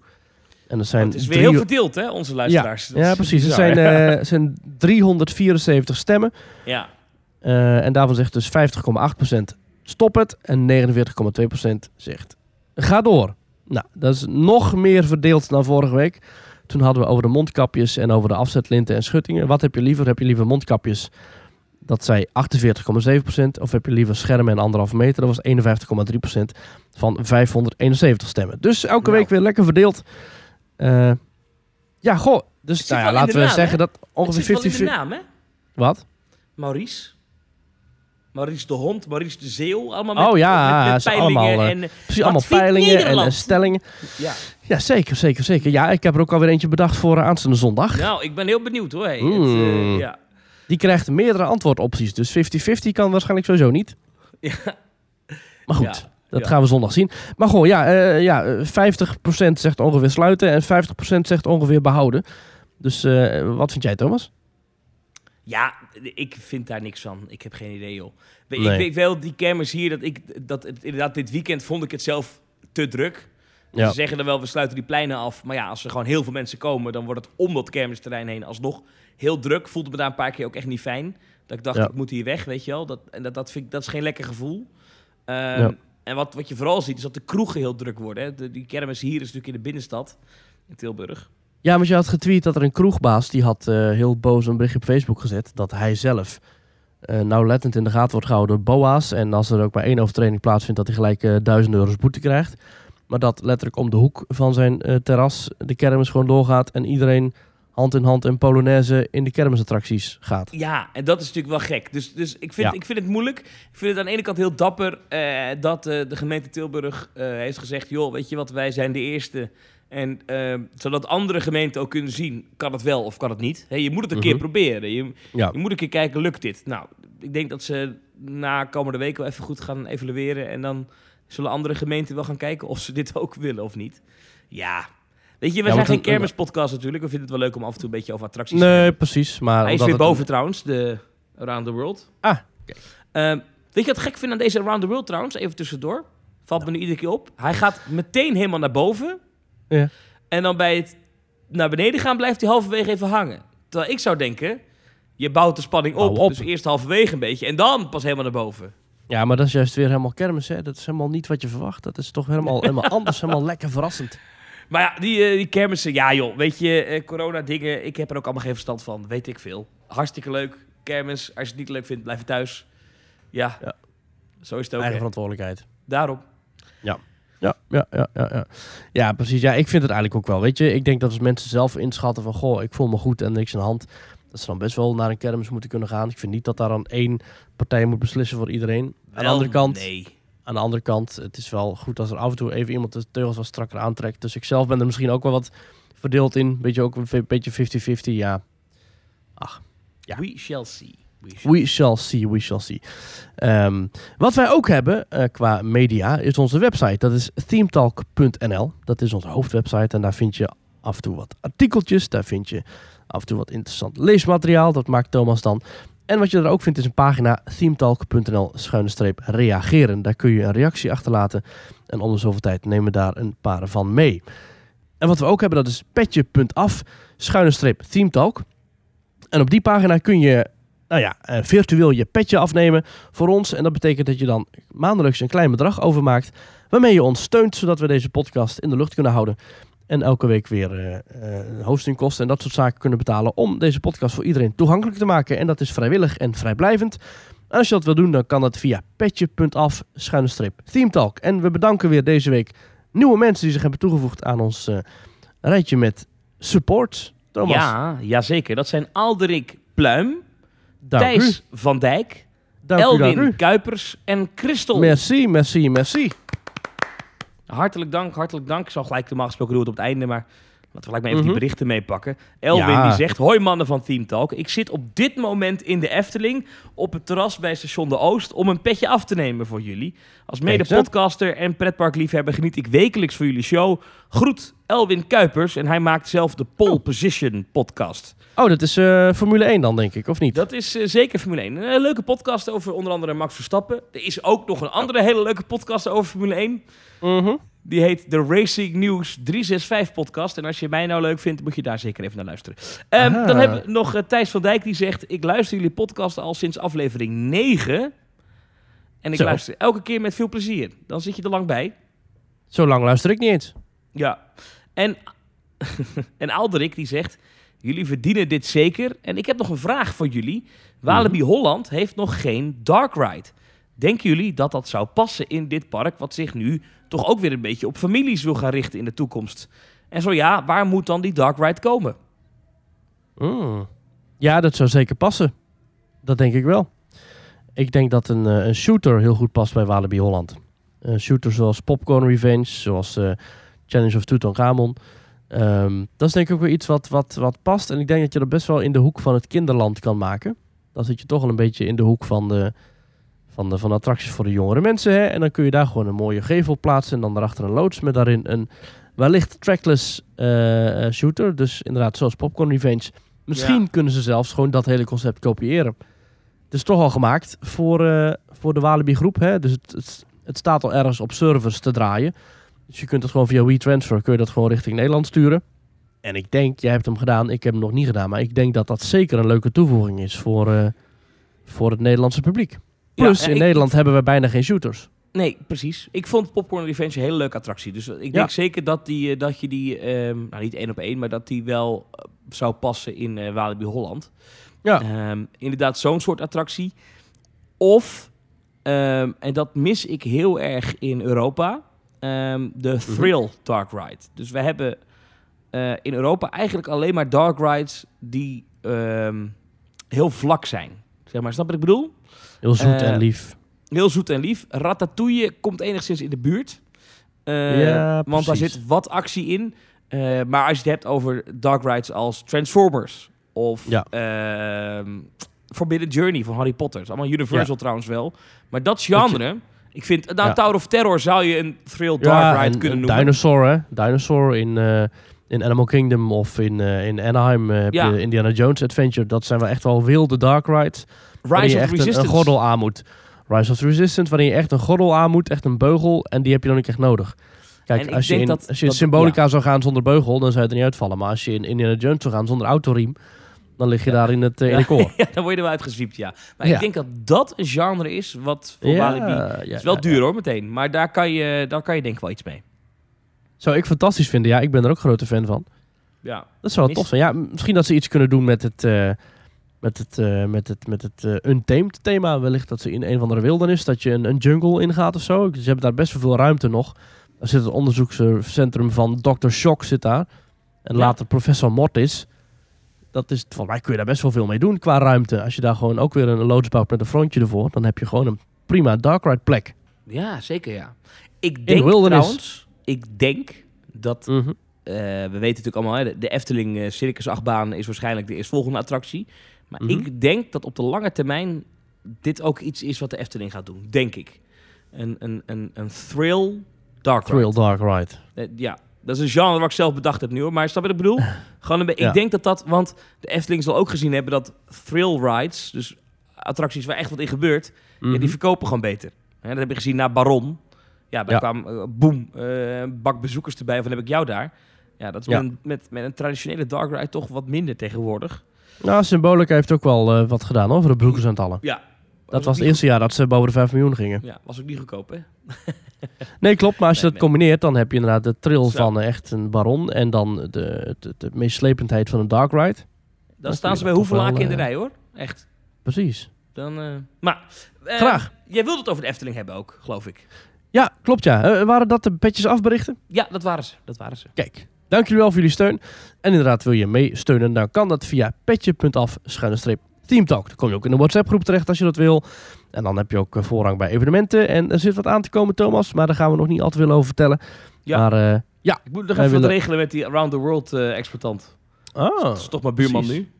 En dat zijn nou, het is weer drie... heel verdeeld, hè, onze luisteraars. Ja, ja precies. Bizar, er zijn, uh, zijn driehonderdvierenzeventig stemmen. Ja. Uh, en daarvan zegt dus vijftig komma acht procent stop het. En negenenveertig komma twee procent zegt ga door. Nou, dat is nog meer verdeeld dan vorige week. Toen hadden we over de mondkapjes en over de afzetlinten en schuttingen. Wat heb je liever? Heb je liever mondkapjes? Dat zei achtenveertig komma zeven procent. Of heb je liever schermen en anderhalve meter? Dat was eenenvijftig komma drie procent van vijfhonderdeenenzeventig stemmen. Dus elke nou. week weer lekker verdeeld. Uh, Ja, goh. Dus nou ja, laten we naam, zeggen hè? Dat ongeveer vijftig... Het naam, hè? Wat? Maurice. Maurice de Hond, Maurice de Zeeuw. Allemaal met, oh ja, met, met peilingen. Allemaal, en, precies, allemaal peilingen en, en stellingen. Ja. ja, zeker, zeker, zeker. Ja, ik heb er ook alweer eentje bedacht voor uh, aanstaande zondag. Nou, ik ben heel benieuwd hoor. Hey. Mm. Het, uh, ja. Die krijgt meerdere antwoordopties. Dus vijftig vijftig kan waarschijnlijk sowieso niet. Ja. Maar goed, ja, dat ja. gaan we zondag zien. Maar goh, ja, uh, ja, vijftig procent zegt ongeveer sluiten en vijftig procent zegt ongeveer behouden. Dus uh, wat vind jij, Thomas? Ja, ik vind daar niks van. Ik heb geen idee, joh. Ik nee. weet wel, die cammers hier, dat ik dat het, inderdaad dit weekend vond ik het zelf te druk. Ja. Ze zeggen dan wel, we sluiten die pleinen af. Maar ja, als er gewoon heel veel mensen komen, dan wordt het om dat kermisterrein heen alsnog heel druk. Voelde me daar een paar keer ook echt niet fijn. Dat ik dacht, ja. ik moet hier weg, weet je wel. Dat, en dat, dat, vind ik, dat is geen lekker gevoel. Um, ja. En wat, wat je vooral ziet, is dat de kroegen heel druk worden. Hè. De, die kermis hier is natuurlijk in de binnenstad, in Tilburg. Ja, want je had getweet dat er een kroegbaas... die had uh, heel boos een bericht op Facebook gezet... dat hij zelf uh, nauwlettend in de gaten wordt gehouden door boa's... en als er ook maar één overtreding plaatsvindt... dat hij gelijk uh, duizend euro's boete krijgt. Maar dat letterlijk om de hoek van zijn uh, terras... de kermis gewoon doorgaat... en iedereen hand in hand en polonaise in de kermisattracties gaat. Ja, en dat is natuurlijk wel gek. Dus, dus ik, vind, ja. ik vind het moeilijk. Ik vind het aan de ene kant heel dapper... Uh, dat uh, de gemeente Tilburg uh, heeft gezegd... joh, weet je wat, wij zijn de eerste... En uh, zodat andere gemeenten ook kunnen zien... kan het wel of kan het niet. Hey, je moet het een mm-hmm. keer proberen. Je, ja. je moet een keer kijken, lukt dit? Nou, ik denk dat ze na komende week wel even goed gaan evalueren... en dan zullen andere gemeenten wel gaan kijken... of ze dit ook willen of niet. Ja, weet je, we ja, zijn geen kermispodcast natuurlijk. We vinden het wel leuk om af en toe een beetje over attracties nee, te Nee, precies. Maar hij is weer boven het... trouwens, de Around the World. Ah, okay. uh, Weet je wat ik gek vind aan deze Around the World trouwens? Even tussendoor. Valt ja. me nu iedere keer op. Hij gaat meteen helemaal naar boven... Ja. En dan bij het naar beneden gaan blijft hij halverwege even hangen. Terwijl ik zou denken, je bouwt de spanning op, op. Dus eerst halverwege een beetje en dan pas helemaal naar boven. Ja, maar dat is juist weer helemaal kermis, hè? Dat is helemaal niet wat je verwacht. Dat is toch helemaal, helemaal anders, helemaal lekker verrassend. Maar ja, die, uh, die kermissen, ja joh, weet je, uh, corona dingen, ik heb er ook allemaal geen verstand van. Weet ik veel. Hartstikke leuk, kermis. Als je het niet leuk vindt, blijf thuis. Ja, ja. Zo is het ook. Eigen verantwoordelijkheid. Daarom. Ja. Ja, ja, ja, ja, ja. Ja, precies. Ja, ik vind het eigenlijk ook wel. Weet je, ik denk dat als mensen zelf inschatten van... goh, ik voel me goed en niks aan de hand... dat ze dan best wel naar een kermis moeten kunnen gaan. Ik vind niet dat daar dan één partij moet beslissen voor iedereen. Wel, aan de andere kant... Nee. Aan de andere kant, het is wel goed als er af en toe even iemand de teugels wat strakker aantrekt. Dus ik zelf ben er misschien ook wel wat verdeeld in. Beetje ook een beetje vijftig vijftig, ja. Ach, ja. We shall see. We shall see, we shall see. Um, wat wij ook hebben uh, qua media is onze website. Dat is themetalk punt n l. Dat is onze hoofdwebsite en daar vind je af en toe wat artikeltjes. Daar vind je af en toe wat interessant leesmateriaal. Dat maakt Thomas dan. En wat je er ook vindt is een pagina themetalk punt n l schuine streep reageren. Daar kun je een reactie achterlaten. En om de zoveel tijd nemen we daar een paar van mee. En wat we ook hebben, dat is petje punt af schuine streep themetalk. En op die pagina kun je... nou ja, virtueel je petje afnemen voor ons. En dat betekent dat je dan maandelijks een klein bedrag overmaakt... waarmee je ons steunt, zodat we deze podcast in de lucht kunnen houden... en elke week weer uh, hostingkosten en dat soort zaken kunnen betalen... om deze podcast voor iedereen toegankelijk te maken. En dat is vrijwillig en vrijblijvend. En als je dat wil doen, dan kan dat via petje punt af schuine streep themetalk. En we bedanken weer deze week nieuwe mensen die zich hebben toegevoegd... aan ons uh, rijtje met support, Thomas. Ja, jazeker. Dat zijn Alderik Pluim... Dank Thijs u. Van Dijk, dank Elwin u, Kuipers en Christel. Merci, merci, merci. Hartelijk dank, hartelijk dank. Ik zal gelijk normaal gesproken doen het op het einde, maar laten we gelijk maar even mm-hmm. die berichten meepakken. Elwin ja. die zegt, hoi mannen van Team Talk. Ik zit op dit moment in de Efteling op het terras bij Station de Oost om een petje af te nemen voor jullie. Als mede podcaster en pretparkliefhebber geniet ik wekelijks van jullie show. Groet Elwin Kuipers en hij maakt zelf de Pole Position podcast. Oh, dat is uh, Formule één dan, denk ik, of niet? Dat is uh, zeker Formule één. Een leuke podcast over onder andere Max Verstappen. Er is ook nog een andere hele leuke podcast over Formule één. Mm-hmm. Die heet de Racing News driehonderdzesenzestig podcast. En als je mij nou leuk vindt, moet je daar zeker even naar luisteren. Um, dan hebben we nog uh, Thijs van Dijk die zegt... ik luister jullie podcast al sinds aflevering negen. En ik Zo. luister elke keer met veel plezier. Dan zit je er lang bij. Zo lang luister ik niet eens. Ja. En, en Alderik die zegt... jullie verdienen dit zeker. En ik heb nog een vraag voor jullie. Walibi Holland heeft nog geen dark ride. Denken jullie dat dat zou passen in dit park... wat zich nu toch ook weer een beetje op families wil gaan richten in de toekomst? En zo ja, waar moet dan die dark ride komen? Mm. Ja, dat zou zeker passen. Dat denk ik wel. Ik denk dat een, uh, een shooter heel goed past bij Walibi Holland. Een shooter zoals Popcorn Revenge, zoals uh, Challenge of Tutankhamon. Um, dat is denk ik ook wel iets wat, wat, wat past. En ik denk dat je dat best wel in de hoek van het kinderland kan maken. Dan zit je toch al een beetje in de hoek van de, van de, van de attracties voor de jongere mensen. Hè? En dan kun je daar gewoon een mooie gevel plaatsen. En dan daarachter een loods met daarin een wellicht trackless uh, shooter. Dus inderdaad, zoals Popcorn Revenge. Misschien ja. kunnen ze zelfs gewoon dat hele concept kopiëren. Het is toch al gemaakt voor, uh, voor de Walibi groep. Hè? Dus het, het, het staat al ergens op servers te draaien. Dus je kunt het gewoon via WeTransfer, kun je dat gewoon richting Nederland sturen. En ik denk, jij hebt hem gedaan, ik heb hem nog niet gedaan. Maar ik denk dat dat zeker een leuke toevoeging is voor, uh, voor het Nederlandse publiek. Plus, ja, in ik, Nederland ik, hebben we bijna geen shooters. Nee, precies. Ik vond Popcorn Revenge een hele leuke attractie. Dus ik denk ja. zeker dat, die, dat je die, um, nou niet één op één, maar dat die wel uh, zou passen in uh, Walibi Holland. Ja. Um, inderdaad, zo'n soort attractie. Of, um, en dat mis ik heel erg in Europa... Um, de Thrill Dark Ride. Dus we hebben uh, in Europa eigenlijk alleen maar dark rides die um, heel vlak zijn. Zeg maar, snap je wat ik bedoel? Heel zoet uh, en lief. Heel zoet en lief. Ratatouille komt enigszins in de buurt. Uh, ja, want daar zit wat actie in. Uh, maar als je het hebt over dark rides als Transformers of ja. uh, Forbidden Journey van Harry Potter. Dat is allemaal Universal ja. trouwens wel. Maar dat genre... Ik vind, nou, ja. Tower of Terror zou je een thrill dark ja, ride en, kunnen noemen. Dinosaur, hè? Dinosaur in, uh, in Animal Kingdom of in, uh, in Anaheim. Uh, ja. Indiana Jones Adventure. Dat zijn wel echt wel wilde dark rides. Rise je of echt Resistance. Een, een gordel aan moet. Rise of Resistance, waarin je echt een gordel aan moet. Echt een beugel. En die heb je dan ook echt nodig. Kijk, als je, in, dat, als je in Symbolica ja. zou gaan zonder beugel, dan zou je er niet uitvallen. Maar als je in Indiana Jones zou gaan zonder autoriem, dan lig je ja. daar in het uh, decor. Ja, dan word je er wel uitgezwiept, ja. Maar ja. ik denk dat dat een genre is wat voor ja, Walibi... Het ja, is wel ja, duur ja. hoor, meteen. Maar daar kan, je, daar kan je denk ik wel iets mee. Zou ik fantastisch vinden. Ja, ik ben er ook grote fan van. Ja. Dat zou wel tof zijn. Ja, misschien dat ze iets kunnen doen met het... Uh, met het, uh, met het, met het uh, untamed thema. Wellicht dat ze in een of andere wildernis... dat je een, een jungle ingaat of zo. Ze hebben daar best wel veel ruimte nog. Er zit het onderzoekscentrum van dokter Shock zit daar. En ja. later professor Mortis... Dat is, volgens mij kun je daar best wel veel mee doen qua ruimte. Als je daar gewoon ook weer een loods bouwt met een frontje ervoor... dan heb je gewoon een prima dark ride plek. Ja, zeker ja. Ik denk trouwens, ik denk dat... Mm-hmm. Uh, we weten natuurlijk allemaal, hè, de Efteling uh, Circus achtbaan... is waarschijnlijk de eerstvolgende attractie. Maar mm-hmm. ik denk dat op de lange termijn... dit ook iets is wat de Efteling gaat doen, denk ik. Een, een, een, een thrill dark thrill ride. Thrill dark ride. Uh, ja. Dat is een genre wat ik zelf bedacht heb nu, hoor. Maar snap je wat ik bedoel? Gewoon een be- ja. Ik denk dat dat... Want de Efteling zal ook gezien hebben dat thrill rides... dus attracties waar echt wat in gebeurt... Mm-hmm. Ja, die verkopen gewoon beter. Ja, dat heb ik gezien na Baron. Ja, daar ja. kwam uh, boem, uh, een bak bezoekers erbij. Van heb ik jou daar? Ja, dat is ja. Met, met, met een traditionele dark ride toch wat minder tegenwoordig. Nou, Symbolica heeft ook wel uh, wat gedaan, hoor. Voor de bezoekersaantallen. Ja. Dat was, was het eerste jaar dat ze boven de vijf miljoen gingen. Ja, was ook niet goedkoop, hè? Nee, klopt. Maar als je nee, dat nee. combineert, dan heb je inderdaad de trill Zo. van uh, echt een baron... en dan de, de, de meeslependheid van een dark ride. Dan, dan staan ze bij hoeveel laken in de rij, hoor. Echt. Precies. Dan, uh, maar, uh, Graag. Jij wilde het over de Efteling hebben ook, geloof ik. Ja, klopt, ja. Uh, waren dat de petjes afberichten? Ja, dat waren ze. Dat waren ze. Kijk, dank jullie wel voor jullie steun. En inderdaad, wil je mee steunen, dan kan dat via petje.af schuine streep. Teamtalk. Dan kom je ook in de WhatsApp-groep terecht als je dat wil. En dan heb je ook voorrang bij evenementen. En er zit wat aan te komen, Thomas. Maar daar gaan we nog niet altijd veel over vertellen. Ja, maar, uh, ja ik moet nog even willen... regelen met die Around the World uh, exploitant. Oh, dat is toch mijn buurman precies. nu.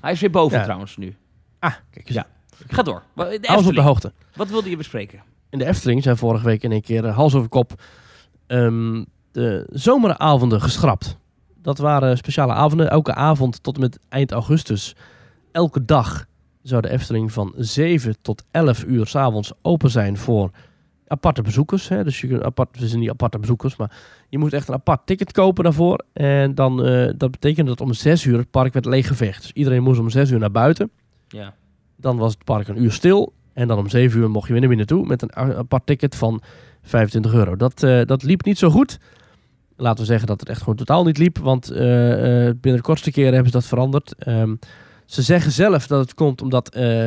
Hij is weer boven ja. trouwens nu. Ah, kijk eens. Ja. Ga door. Hals op de hoogte. Wat wilde je bespreken? In de Efteling zijn vorige week in één keer uh, hals over kop um, de zomeravonden geschrapt. Dat waren speciale avonden. Elke avond tot en met eind augustus. Elke dag zou de Efteling van zeven tot elf uur 's avonds open zijn voor aparte bezoekers. Hè? Dus je kunt apart, het zijn niet aparte bezoekers, maar je moet echt een apart ticket kopen daarvoor. En dan, uh, dat betekende dat om zes uur het park werd leeggeveegd. Dus iedereen moest om zes uur naar buiten. Ja. Dan was het park een uur stil. En dan om zeven uur mocht je weer naar binnen toe met een apart ticket van vijfentwintig euro. Dat, uh, dat liep niet zo goed. Laten we zeggen dat het echt gewoon totaal niet liep. Want uh, uh, binnen de kortste keren hebben ze dat veranderd. Um, Ze zeggen zelf dat het komt omdat uh,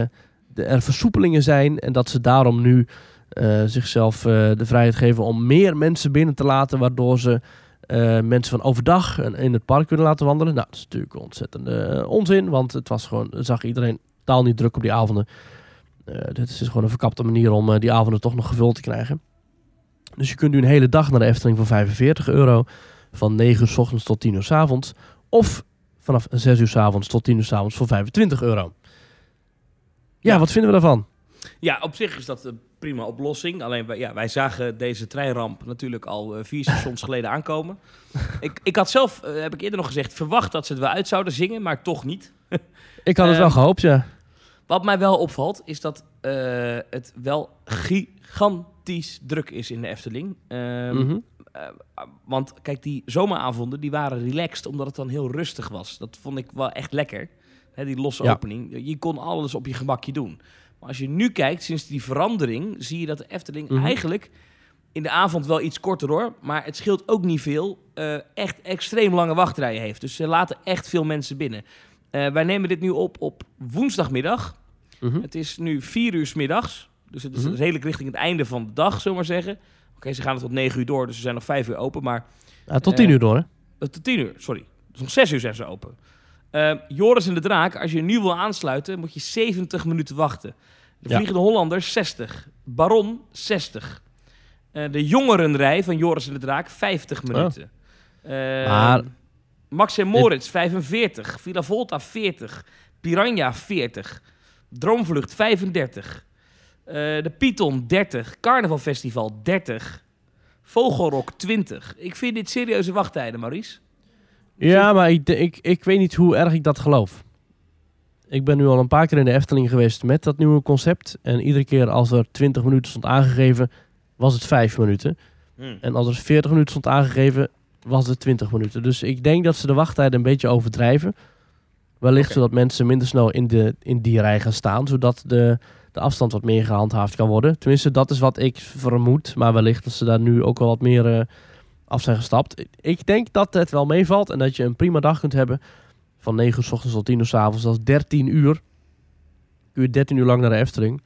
er versoepelingen zijn... en dat ze daarom nu uh, zichzelf uh, de vrijheid geven om meer mensen binnen te laten... waardoor ze Uh, mensen van overdag in het park kunnen laten wandelen. Nou, dat is natuurlijk ontzettend uh, onzin. Want het was gewoon, zag iedereen taal niet druk op die avonden. Uh, dit is gewoon een verkapte manier om uh, die avonden toch nog gevuld te krijgen. Dus je kunt nu een hele dag naar de Efteling voor vijfenveertig euro. Van negen uur 's ochtends tot tien uur 's avonds. Of vanaf zes uur 's avonds tot tien uur 's avonds voor vijfentwintig euro. Ja, ja, wat vinden we daarvan? Ja, op zich is dat een prima oplossing. Alleen wij, ja, wij zagen deze treinramp natuurlijk al uh, vier seizoens geleden aankomen. Ik, ik had zelf, uh, heb ik eerder nog gezegd, verwacht dat ze het wel uit zouden zingen, maar toch niet. Ik had het uh, wel gehoopt, ja. Wat mij wel opvalt, is dat uh, het wel gigantisch druk is in de Efteling. Uh, mm-hmm. uh, want kijk, die zomeravonden die waren relaxed, omdat het dan heel rustig was. Dat vond ik wel echt lekker. Hè, die losse ja. opening. Je kon alles op je gemakje doen. Maar als je nu kijkt, sinds die verandering, zie je dat de Efteling mm-hmm. eigenlijk in de avond wel iets korter hoor. Maar het scheelt ook niet veel. Uh, echt extreem lange wachtrijen heeft. Dus ze laten echt veel mensen binnen. Uh, wij nemen dit nu op op woensdagmiddag. Mm-hmm. Het is nu vier uur 's middags. Dus het is mm-hmm. redelijk richting het einde van de dag, zullen we maar zeggen. Oké, okay, ze gaan er tot negen uur door, dus ze zijn nog vijf uur open. Maar, ja, tot tien uh, uur door, hè? Uh, tot tien uur, sorry. Dus nog zes uur zijn ze open. Uh, Joris en de Draak, als je nu wil aansluiten, moet je zeventig minuten wachten. De Vliegende ja. Hollander, zestig. Baron, zestig. Uh, de jongerenrij van Joris en de Draak, vijftig minuten. Oh. Uh, maar... Max en Moritz, vijfenveertig. Villa Volta, veertig. Piranha, veertig. Droomvlucht, vijfendertig. Uh, de Python, dertig. Carnaval Festival, dertig. Vogelrok, twintig. Ik vind dit serieuze wachttijden, Maurice. Ja, maar ik, ik, ik weet niet hoe erg ik dat geloof. Ik ben nu al een paar keer in de Efteling geweest met dat nieuwe concept. En iedere keer als er twintig minuten stond aangegeven, was het vijf minuten. Hmm. En als er veertig minuten stond aangegeven, was het twintig minuten. Dus ik denk dat ze de wachttijd een beetje overdrijven. Wellicht okay. zodat mensen minder snel in, de, in die rij gaan staan. Zodat de, de afstand wat meer gehandhaafd kan worden. Tenminste, dat is wat ik vermoed. Maar wellicht dat ze daar nu ook wel wat meer... Uh, af zijn gestapt. Ik denk dat het wel meevalt en dat je een prima dag kunt hebben van negen uur 's ochtends tot tien uur 's avonds. Dat is dertien uur. Kun je dertien uur lang naar de Efteling.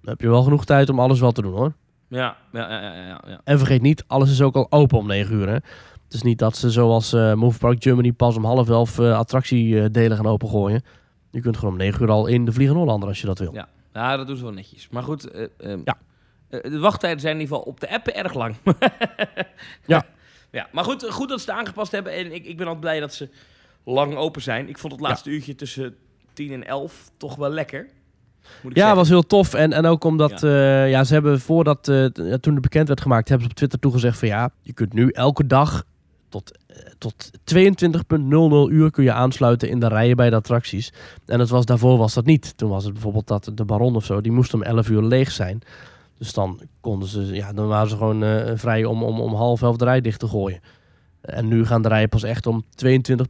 Dan heb je wel genoeg tijd om alles wel te doen, hoor. Ja, ja, ja, ja, ja. En vergeet niet, alles is ook al open om negen uur, hè. Het is niet dat ze zoals uh, Move Park Germany pas om half elf uh, attractiedelen gaan opengooien. Je kunt gewoon om negen uur al in de Vliegende Hollander als je dat wil. Ja, ja, dat doen ze wel netjes. Maar goed, uh, um, ja. uh, de wachttijden zijn in ieder geval op de appen erg lang. ja. Ja, maar goed, goed dat ze het aangepast hebben. En ik, ik ben altijd blij dat ze lang open zijn. Ik vond het laatste ja. uurtje tussen tien en elf toch wel lekker. Moet ik ja, het was heel tof. En, en ook omdat ja. Uh, ja, ze hebben voordat, uh, toen het bekend werd gemaakt, hebben ze op Twitter toegezegd van ja, je kunt nu elke dag tot, uh, tot tweeëntwintig uur kun je aansluiten in de rijen bij de attracties. En dat was, daarvoor was dat niet. Toen was het bijvoorbeeld dat de Baron of zo, die moest om elf uur leeg zijn. Dus dan konden ze, ja, dan waren ze gewoon uh, vrij om, om, om half elf de rij dicht te gooien. En nu gaan de rijen pas echt om tweeëntwintig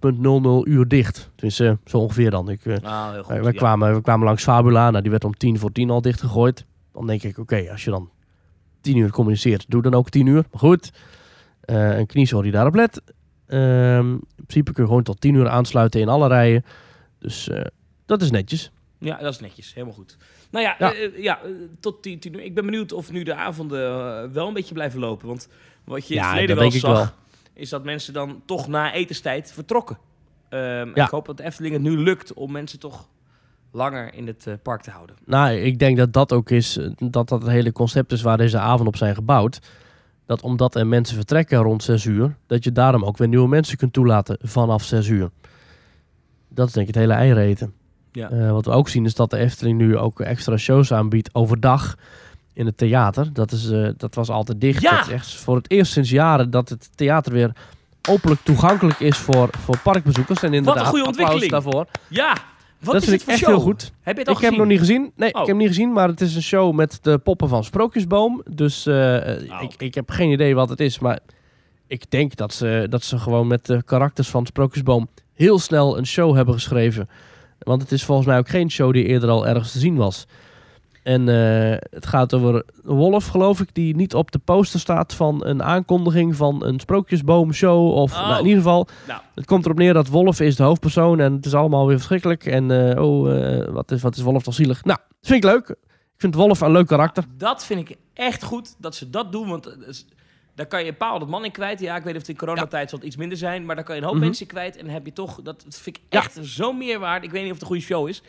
uur dicht. Tenminste, uh, zo ongeveer dan. Ik, uh, ah, heel goed, uh, we, ja. kwamen, we kwamen langs Fabula, nou, die werd om tien voor tien al dicht gegooid. Dan denk ik, oké, okay, als je dan tien uur communiceert, doe dan ook tien uur. Maar goed, uh, een kniezoor die daarop let. Uh, in principe kun je gewoon tot tien uur aansluiten in alle rijen. Dus uh, dat is netjes. Ja, dat is netjes. Helemaal goed. Nou ja, ja. Uh, ja uh, tot tien uur. Ik ben benieuwd of nu de avonden uh, wel een beetje blijven lopen. Want wat je ja, in het verleden wel zag, wel. is dat mensen dan toch na etenstijd vertrokken. Um, ja. Ik hoop dat de Efteling het nu lukt om mensen toch langer in het uh, park te houden. Nou, ik denk dat dat ook is, dat dat het hele concept is waar deze avond op zijn gebouwd. Dat omdat er mensen vertrekken rond zes uur, dat je daarom ook weer nieuwe mensen kunt toelaten vanaf zes uur. Dat is denk ik het hele eiereten. Ja. Uh, wat we ook zien is dat de Efteling nu ook extra shows aanbiedt overdag in het theater. Dat, is, uh, dat was altijd dicht. Ja! Dat is echt voor het eerst sinds jaren dat het theater weer openlijk toegankelijk is voor, voor parkbezoekers. En inderdaad, wat een goede ontwikkeling daarvoor. Ja, wat dat is vind dit ik voor echt show? Heel goed. Heb je het al ik gezien? heb hem nog niet gezien. Nee, oh. ik heb hem niet gezien, maar het is een show met de poppen van Sprookjesboom. Dus uh, oh. ik, ik heb geen idee wat het is, maar ik denk dat ze, dat ze gewoon met de karakters van Sprookjesboom heel snel een show hebben geschreven. Want het is volgens mij ook geen show die eerder al ergens te zien was. En uh, het gaat over Wolf, geloof ik, die niet op de poster staat van een aankondiging van een Sprookjesboomshow. Of oh. nou, in ieder geval, nou. Het komt erop neer dat Wolf is de hoofdpersoon en het is allemaal weer verschrikkelijk. En uh, oh, uh, wat, is, wat is Wolf toch zielig. Nou, dat vind ik leuk. Ik vind Wolf een leuk karakter. Dat vind ik echt goed dat ze dat doen, want Daar kan je een paar honderd man in kwijt. Ja, ik weet of het in coronatijd ja. zal het iets minder zijn. Maar daar kan je een hoop mm-hmm. mensen kwijt. En dan heb je toch... Dat vind ik echt ja. zo'n meerwaarde. Ik weet niet of het een goede show is.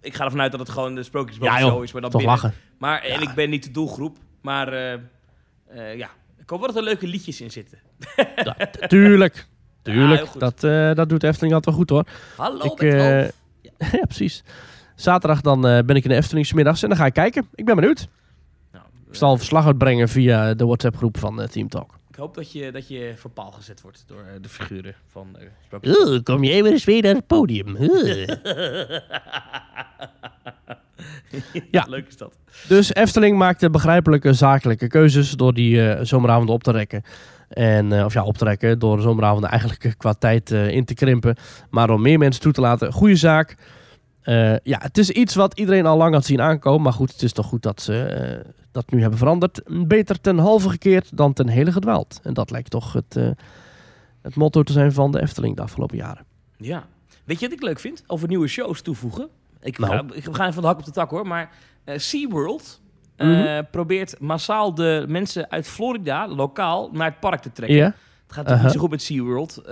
Ik ga ervan uit dat het gewoon de Sprookjesboom ja, show is. Maar dan toch binnen. Lachen. Maar, en ja. ik ben niet de doelgroep. Maar uh, uh, ja, ik hoop wel dat er leuke liedjes in zitten. Ja, tuurlijk. Tuurlijk. Ja, dat, uh, dat doet Efteling altijd wel goed hoor. Hallo, ik, uh, ja. ja, precies. Zaterdag dan uh, ben ik in de Efteling 's middags en dan ga ik kijken. Ik ben benieuwd. Ik zal verslag uitbrengen via de WhatsApp-groep van uh, Team Talk. Ik hoop dat je, dat je voor paal gezet wordt door uh, de figuren van... Uh, oh, kom jij weer eens weer naar het podium. Uh. Ja, leuk is dat. Dus Efteling maakte begrijpelijke zakelijke keuzes door die uh, zomeravonden op te rekken. En, uh, of ja, op te rekken. Door de zomeravonden eigenlijk qua tijd uh, in te krimpen. Maar om meer mensen toe te laten. Goeie zaak. Uh, ja, het is iets wat iedereen al lang had zien aankomen. Maar goed, het is toch goed dat ze... Uh, dat nu hebben veranderd. Beter ten halve gekeerd dan ten hele gedwaald. En dat lijkt toch het, uh, het motto te zijn van de Efteling de afgelopen jaren. Ja. Weet je wat ik leuk vind? Over nieuwe shows toevoegen. Ik nou. ga, ik ga even van de hak op de tak hoor. Maar uh, SeaWorld uh, mm-hmm. probeert massaal de mensen uit Florida, lokaal, naar het park te trekken. Yeah. Het gaat natuurlijk uh-huh. niet zo goed met SeaWorld.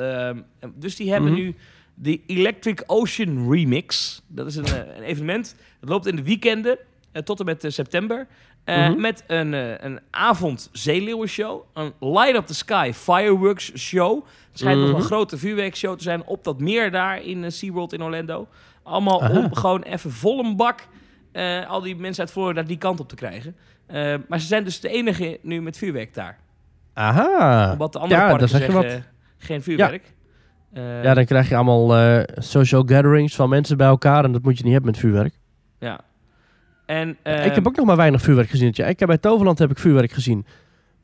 Uh, dus die hebben mm-hmm. nu de Electric Ocean Remix. Dat is een, een evenement. Het loopt in de weekenden uh, tot en met uh, september. Uh, mm-hmm. Met een, uh, een avond zeeleeuwenshow, een Light Up the Sky fireworks show. Het schijnt mm-hmm. nog een grote vuurwerkshow te zijn op dat meer daar in uh, SeaWorld in Orlando. Allemaal Aha. om gewoon even vol een bak uh, al die mensen uit Florida die kant op te krijgen. Uh, maar ze zijn dus de enige nu met vuurwerk daar. Aha. Wat de andere ja, parken zeggen, wat... geen vuurwerk. Ja. Uh, ja, dan krijg je allemaal uh, social gatherings van mensen bij elkaar en dat moet je niet hebben met vuurwerk. Ja. En, uh, ik heb ook nog maar weinig vuurwerk gezien. Ja, ik heb bij Toverland heb ik vuurwerk gezien.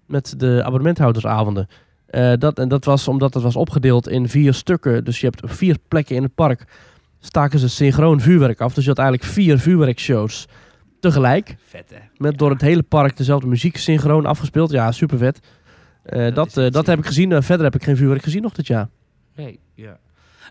Met de abonnementhoudersavonden. Uh, dat, en dat was omdat het was opgedeeld in vier stukken. Dus je hebt vier plekken in het park. Staken ze synchroon vuurwerk af. Dus je had eigenlijk vier vuurwerkshows tegelijk. Vet hè? Met ja. door het hele park dezelfde muziek synchroon afgespeeld. Ja, super vet. Uh, dat dat, uh, dat heb ik gezien. Uh, verder heb ik geen vuurwerk gezien nog dit jaar. Nee, ja.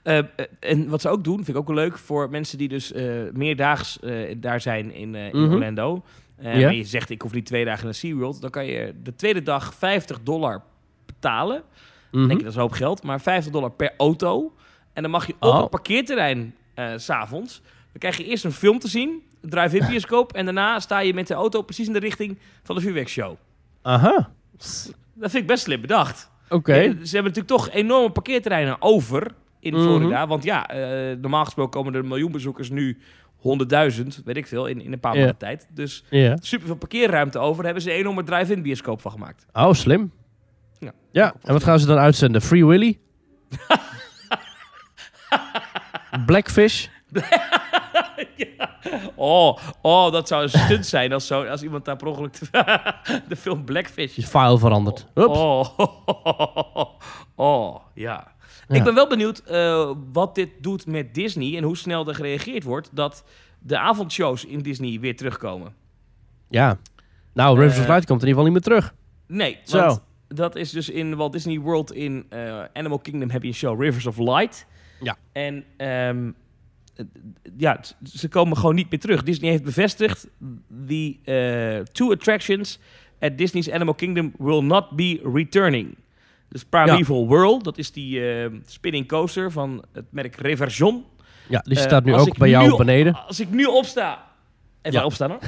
Uh, en wat ze ook doen, vind ik ook wel leuk voor mensen die dus uh, meerdaags uh, daar zijn in, uh, in mm-hmm. Orlando. Uh, yeah. En je zegt, ik hoef niet twee dagen naar SeaWorld. Dan kan je de tweede dag vijftig dollar betalen. Mm-hmm. Dan denk je, dat is een hoop geld. Maar vijftig dollar per auto. En dan mag je op oh. het parkeerterrein uh, 's avonds. Dan krijg je eerst een film te zien. Een drive-in bioscoop. En daarna sta je met de auto precies in de richting van de vuurwerkshow. Aha. Dat vind ik best slim bedacht. Oké. Okay. Ze hebben natuurlijk toch enorme parkeerterreinen over... in Florida. Mm-hmm. Want ja, uh, normaal gesproken komen er een miljoen bezoekers nu honderdduizend, weet ik veel, in, in een paar maanden yeah. tijd. Dus yeah. super veel parkeerruimte over. Daar hebben ze een enorme drive-in bioscoop van gemaakt. Oh, slim. Ja, ja. En wat gaan ze dan uitzenden? Free Willy? Blackfish? ja. oh, oh, dat zou een stunt zijn als, zo, als iemand daar per ongeluk de film Blackfish... Is file veranderd. Oh, oh, oh, oh, ja. Ja. Ik ben wel benieuwd uh, wat dit doet met Disney... en hoe snel er gereageerd wordt... dat de avondshows in Disney weer terugkomen. Ja. Nou, Rivers of Light komt in ieder geval niet meer terug. Nee, Zo. want dat is dus in Walt Disney World... in uh, Animal Kingdom heb je een show Rivers of Light. Ja. En um, ja, ze komen gewoon niet meer terug. Disney heeft bevestigd... the uh, two attractions at Disney's Animal Kingdom... will not be returning... Dus Primeval ja. World, dat is die uh, spinning coaster van het merk Reversion. Ja, die staat nu uh, ook bij jou op, beneden. Als ik nu opsta... Even ja. opstaan hoor.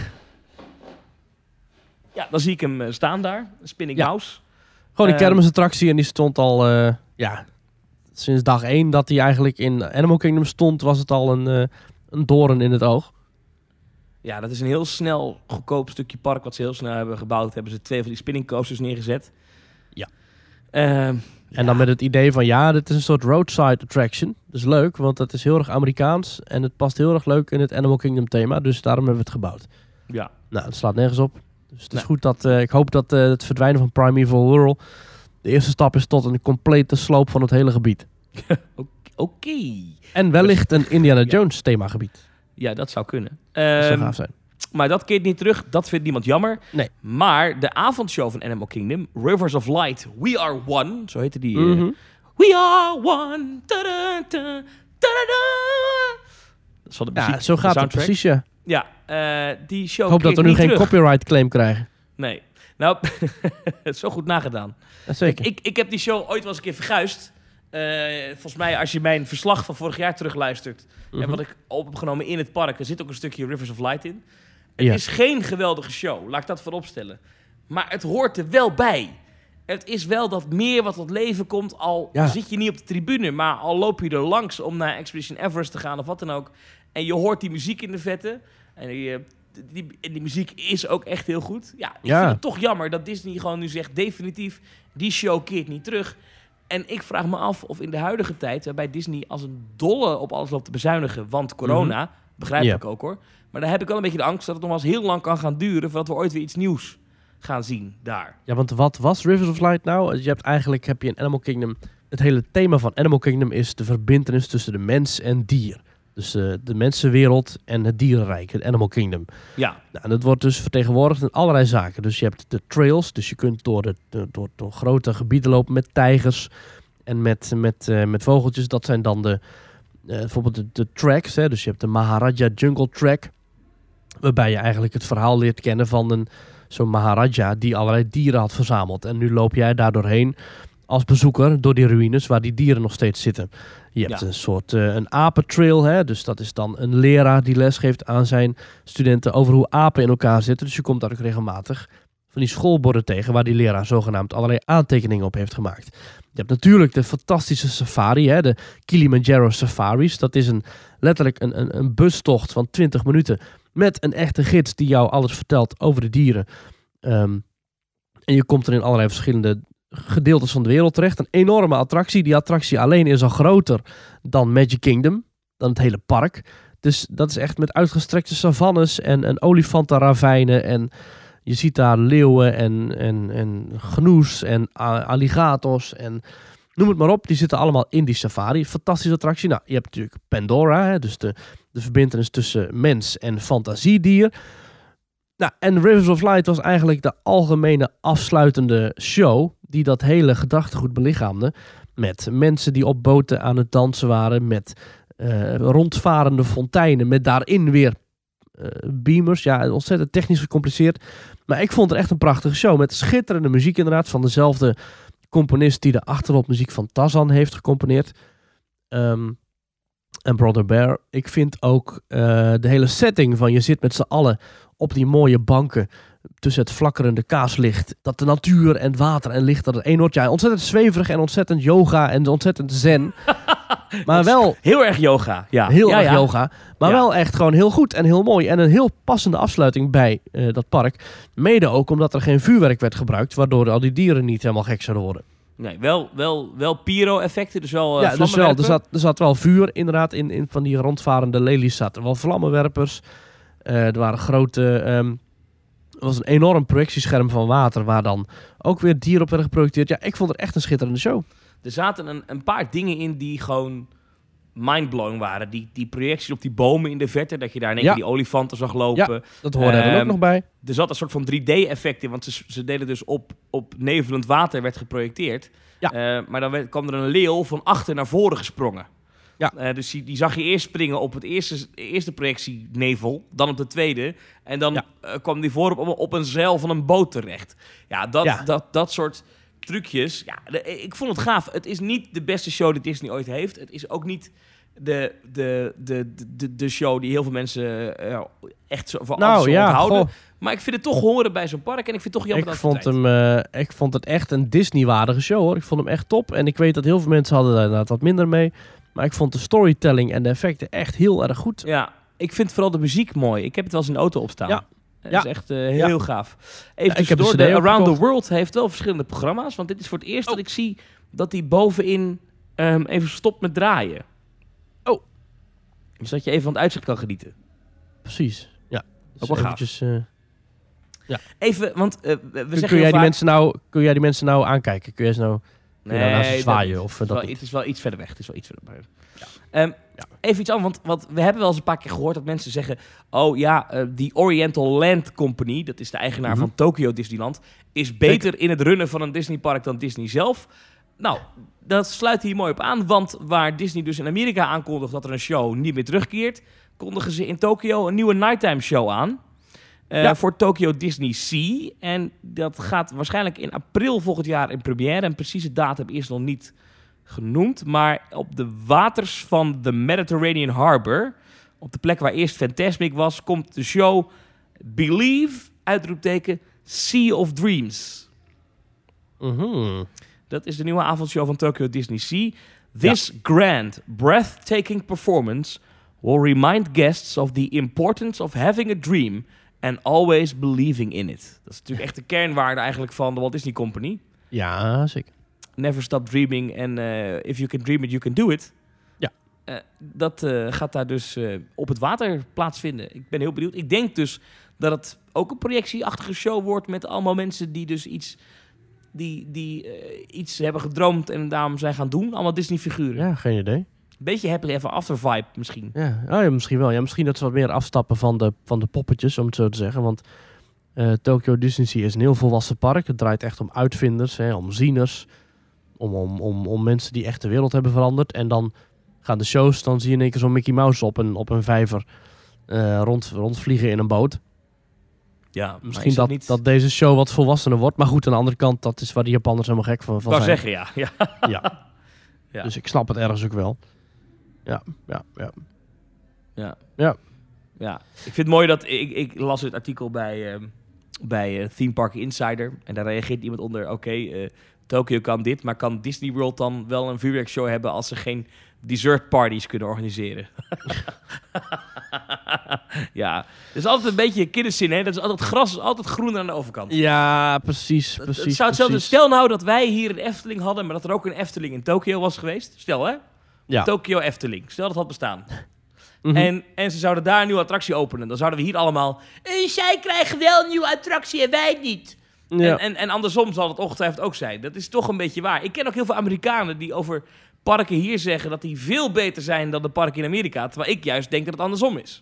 Ja, dan zie ik hem uh, staan daar. Spinning ja. House. Gewoon een uh, kermisattractie en die stond al... Uh, ja, sinds dag één dat hij eigenlijk in Animal Kingdom stond... was het al een, uh, een doorn in het oog. Ja, dat is een heel snel goedkoop stukje park... wat ze heel snel hebben gebouwd. Hebben ze twee van die spinning coasters neergezet... Uh, en ja. dan met het idee van ja, dit is een soort roadside attraction. Dat is leuk, want dat is heel erg Amerikaans. En het past heel erg leuk in het Animal Kingdom thema. Dus daarom hebben we het gebouwd. Ja. Nou, het slaat nergens op. Dus het nee. is goed dat... Uh, ik hoop dat uh, het verdwijnen van Primeval World... de eerste stap is tot een complete sloop van het hele gebied. Oké. Okay. En wellicht een Indiana Jones ja. themagebied. Ja, dat zou kunnen. Dat zou um, gaaf zijn. Maar dat keert niet terug. Dat vindt niemand jammer. Nee. Maar de avondshow van Animal Kingdom, Rivers of Light, We Are One. Zo heette die. Mm-hmm. Uh, We Are One. Ta-da, ta-da, ta-da. Dat is van de muziek. Ja, zo gaat het precies, ja. Ja, uh, die show. Ik hoop dat we nu geen copyright claim krijgen. Nee. Nou, het is zo goed nagedaan. Ja, zeker. Ik, ik, ik heb die show ooit wel eens een keer verguisd. Uh, volgens mij, als je mijn verslag van vorig jaar terugluistert... Mm-hmm. En wat ik op heb genomen in het park... er zit ook een stukje Rivers of Light in. Het ja. is geen geweldige show, laat ik dat voorop stellen. Maar het hoort er wel bij. Het is wel dat meer wat tot leven komt... al ja. zit je niet op de tribune... maar al loop je er langs om naar Expedition Everest te gaan... of wat dan ook. En je hoort die muziek in de vette. En die, die, die muziek is ook echt heel goed. Ja, ik ja. vind het toch jammer dat Disney gewoon nu zegt... definitief, die show keert niet terug... En ik vraag me af of in de huidige tijd... waarbij Disney als een dolle op alles loopt te bezuinigen... want corona, mm-hmm. begrijp yeah. ik ook hoor. Maar daar heb ik wel een beetje de angst... dat het nog wel eens heel lang kan gaan duren... voordat we ooit weer iets nieuws gaan zien daar. Ja, want wat was Rivers of Light nou? Je hebt eigenlijk heb je in Animal Kingdom... het hele thema van Animal Kingdom is de verbintenis... tussen de mens en dier. Dus uh, de mensenwereld en het dierenrijk, het Animal Kingdom. Ja. Nou, en dat wordt dus vertegenwoordigd in allerlei zaken. Dus je hebt de trails, dus je kunt door, de, door, door grote gebieden lopen met tijgers en met, met, uh, met vogeltjes. Dat zijn dan de, uh, bijvoorbeeld de, de tracks. Hè. Dus je hebt de Maharaja Jungle Track, waarbij je eigenlijk het verhaal leert kennen van een, zo'n Maharaja die allerlei dieren had verzameld. En nu loop jij daar doorheen als bezoeker door die ruïnes waar die dieren nog steeds zitten. Je hebt ja. een soort uh, een apentrail, hè? Dus dat is dan een leraar die lesgeeft aan zijn studenten over hoe apen in elkaar zitten. Dus je komt daar ook regelmatig van die schoolborden tegen waar die leraar zogenaamd allerlei aantekeningen op heeft gemaakt. Je hebt natuurlijk de fantastische safari, hè? De Kilimanjaro Safaris. Dat is een, letterlijk een, een, een bustocht van twintig minuten met een echte gids die jou alles vertelt over de dieren. Um, en je komt er in allerlei verschillende... gedeeltes van de wereld terecht. Een enorme attractie. Die attractie alleen is al groter dan Magic Kingdom. Dan het hele park. Dus dat is echt met uitgestrekte savannes en, en olifantenravijnen. En je ziet daar leeuwen en, en, en gnoes en alligators en noem het maar op. Die zitten allemaal in die safari. Fantastische attractie. Nou, je hebt natuurlijk Pandora. Hè, dus de, de verbintenis tussen mens en fantasiedier. Nou, en Rivers of Light was eigenlijk de algemene afsluitende show... die dat hele gedachtegoed belichaamde... met mensen die op boten aan het dansen waren... met uh, rondvarende fonteinen... met daarin weer uh, beamers. Ja, ontzettend technisch gecompliceerd. Maar ik vond het echt een prachtige show... met schitterende muziek inderdaad... van dezelfde componist die de achtergrondmuziek van Tarzan heeft gecomponeerd... Um, en Brother Bear. Ik vind ook uh, de hele setting van je zit met z'n allen op die mooie banken tussen het flakkerende kaarslicht. Dat de natuur en water en licht dat het een wordt. Ja, ontzettend zweverig en ontzettend yoga en ontzettend zen. Maar wel... Heel erg yoga. Ja. Heel ja, erg ja. yoga. Maar ja. wel echt gewoon heel goed en heel mooi. En een heel passende afsluiting bij uh, dat park. Mede ook omdat er geen vuurwerk werd gebruikt. Waardoor al die dieren niet helemaal gek zouden worden. Nee, wel, wel, wel pyro-effecten, dus wel uh, ja, dus wel, er zat, er zat wel vuur inderdaad in, in van die rondvarende lelies zaten. Wel vlammenwerpers. Uh, er waren grote... Um, er was een enorm projectiescherm van water waar dan ook weer dieren op werden geprojecteerd. Ja, ik vond het echt een schitterende show. Er zaten een, een paar dingen in die gewoon mindblowing waren. Die, die projecties op die bomen in de verte, dat je daar in één ja. keer die olifanten zag lopen. Ja, dat hoorde um, er ook nog bij. Er zat een soort van drie D-effect in, want ze, ze deden dus op, op nevelend water werd geprojecteerd. Ja. Uh, maar dan werd, kwam er een leeuw van achter naar voren gesprongen. Ja. Uh, dus die, die zag je eerst springen op het eerste, eerste projectienevel, dan op de tweede. En dan ja. uh, kwam die voor op, op een zeil van een boot terecht. Ja, dat, ja. dat, dat soort trucjes. Ja, de, ik vond het gaaf. Het is niet de beste show die Disney ooit heeft. Het is ook niet de, de, de, de, de show die heel veel mensen uh, echt zo van nou, alles ja, onthouden. Goh. Maar ik vind het toch horen bij zo'n park en ik vind het toch jammer ik dat vond hem, uh, Ik vond het echt een Disney-waardige show, hoor. Ik vond hem echt top en ik weet dat heel veel mensen hadden daar inderdaad wat minder mee. Maar ik vond de storytelling en de effecten echt heel erg goed. Ja, ik vind vooral de muziek mooi. Ik heb het wel eens in de auto opstaan. Ja. Dat ja. is echt uh, heel ja. gaaf. Even ja, tussendoor, de Around the World heeft wel verschillende programma's. Want dit is voor het eerst oh. dat ik zie dat die bovenin um, even stopt met draaien. Oh. Dus dat je even van het uitzicht kan genieten. Precies. Ja. Dus ook wel eventjes, gaaf. Uh, ja. Even, want uh, we kun, zeggen kun jij, vaak... die mensen nou, kun jij die mensen nou aankijken? Kun jij ze nou... Nee, nou, nou zwaaien, dat, of, uh, dat wel, het is wel iets verder weg. Het is wel iets verder weg. Ja. Um, ja. Even iets anders, want, want we hebben wel eens een paar keer gehoord dat mensen zeggen... Oh ja, uh, die Oriental Land Company, dat is de eigenaar mm-hmm. van Tokyo Disneyland... is beter Denk... in het runnen van een Disneypark dan Disney zelf. Nou, dat sluit hier mooi op aan. Want waar Disney dus in Amerika aankondigt dat er een show niet meer terugkeert... kondigen ze in Tokyo een nieuwe nighttime show aan... Uh, ja. Voor Tokyo Disney Sea. En dat gaat waarschijnlijk in april volgend jaar in première. En precieze datum is nog niet genoemd. Maar op de waters van de Mediterranean Harbor, op de plek waar eerst Fantasmic was, komt de show Believe, uitroepteken, Sea of Dreams. Uh-huh. Dat is de nieuwe avondshow van Tokyo Disney Sea. This ja. grand, breathtaking performance will remind guests of the importance of having a dream and always believing in it. Dat is natuurlijk echt de kernwaarde eigenlijk van de Walt Disney Company. Ja, zeker. Never stop dreaming and uh, if you can dream it, you can do it. Ja. Uh, dat uh, gaat daar dus uh, op het water plaatsvinden. Ik ben heel benieuwd. Ik denk dus dat het ook een projectieachtige show wordt met allemaal mensen die dus iets, die, die, uh, iets hebben gedroomd en daarom zijn gaan doen. Allemaal Disney-figuren. Ja, geen idee. Een beetje Happily Ever After vibe misschien. Ja, oh ja, misschien wel. Ja, misschien dat ze wat meer afstappen van de, van de poppetjes, om het zo te zeggen. Want uh, Tokyo Disney Sea is een heel volwassen park. Het draait echt om uitvinders, hè, om zieners. Om, om, om, om mensen die echt de wereld hebben veranderd. En dan gaan de shows, dan zie je in één keer zo'n Mickey Mouse op een, op een vijver uh, rond, rondvliegen in een boot. Ja, misschien dat, niet, dat deze show wat volwassener wordt. Maar goed, aan de andere kant, dat is waar die Japanners helemaal gek van, van zijn. Ik wou zeggen, ja. Ja. ja. ja. Dus ik snap het ergens ook wel. Ja, ja, ja. Ja. Ja. ja. Ik vind het mooi dat... Ik, ik las het artikel bij, uh, bij uh, Theme Park Insider. En daar reageert iemand onder. Oké, okay, uh, Tokyo kan dit, maar kan Disney World dan wel een vuurwerkshow hebben als ze geen dessert parties kunnen organiseren? Ja, dat is altijd een beetje kinderzin, hè? Dat is altijd gras, is altijd groen aan de overkant. Ja, precies, precies. Het, het zou hetzelfde, stel nou dat wij hier een Efteling hadden, maar dat er ook een Efteling in Tokyo was geweest. Stel, hè? Ja. Tokyo Efteling. Stel dat had bestaan. Mm-hmm. En, en ze zouden daar een nieuwe attractie openen. Dan zouden we hier allemaal... Zij krijgen wel een nieuwe attractie en wij niet. Ja. En, en, en andersom zal het ongetwijfeld ook zijn. Dat is toch een beetje waar. Ik ken ook heel veel Amerikanen die over parken hier zeggen dat die veel beter zijn dan de parken in Amerika. Terwijl ik juist denk dat het andersom is.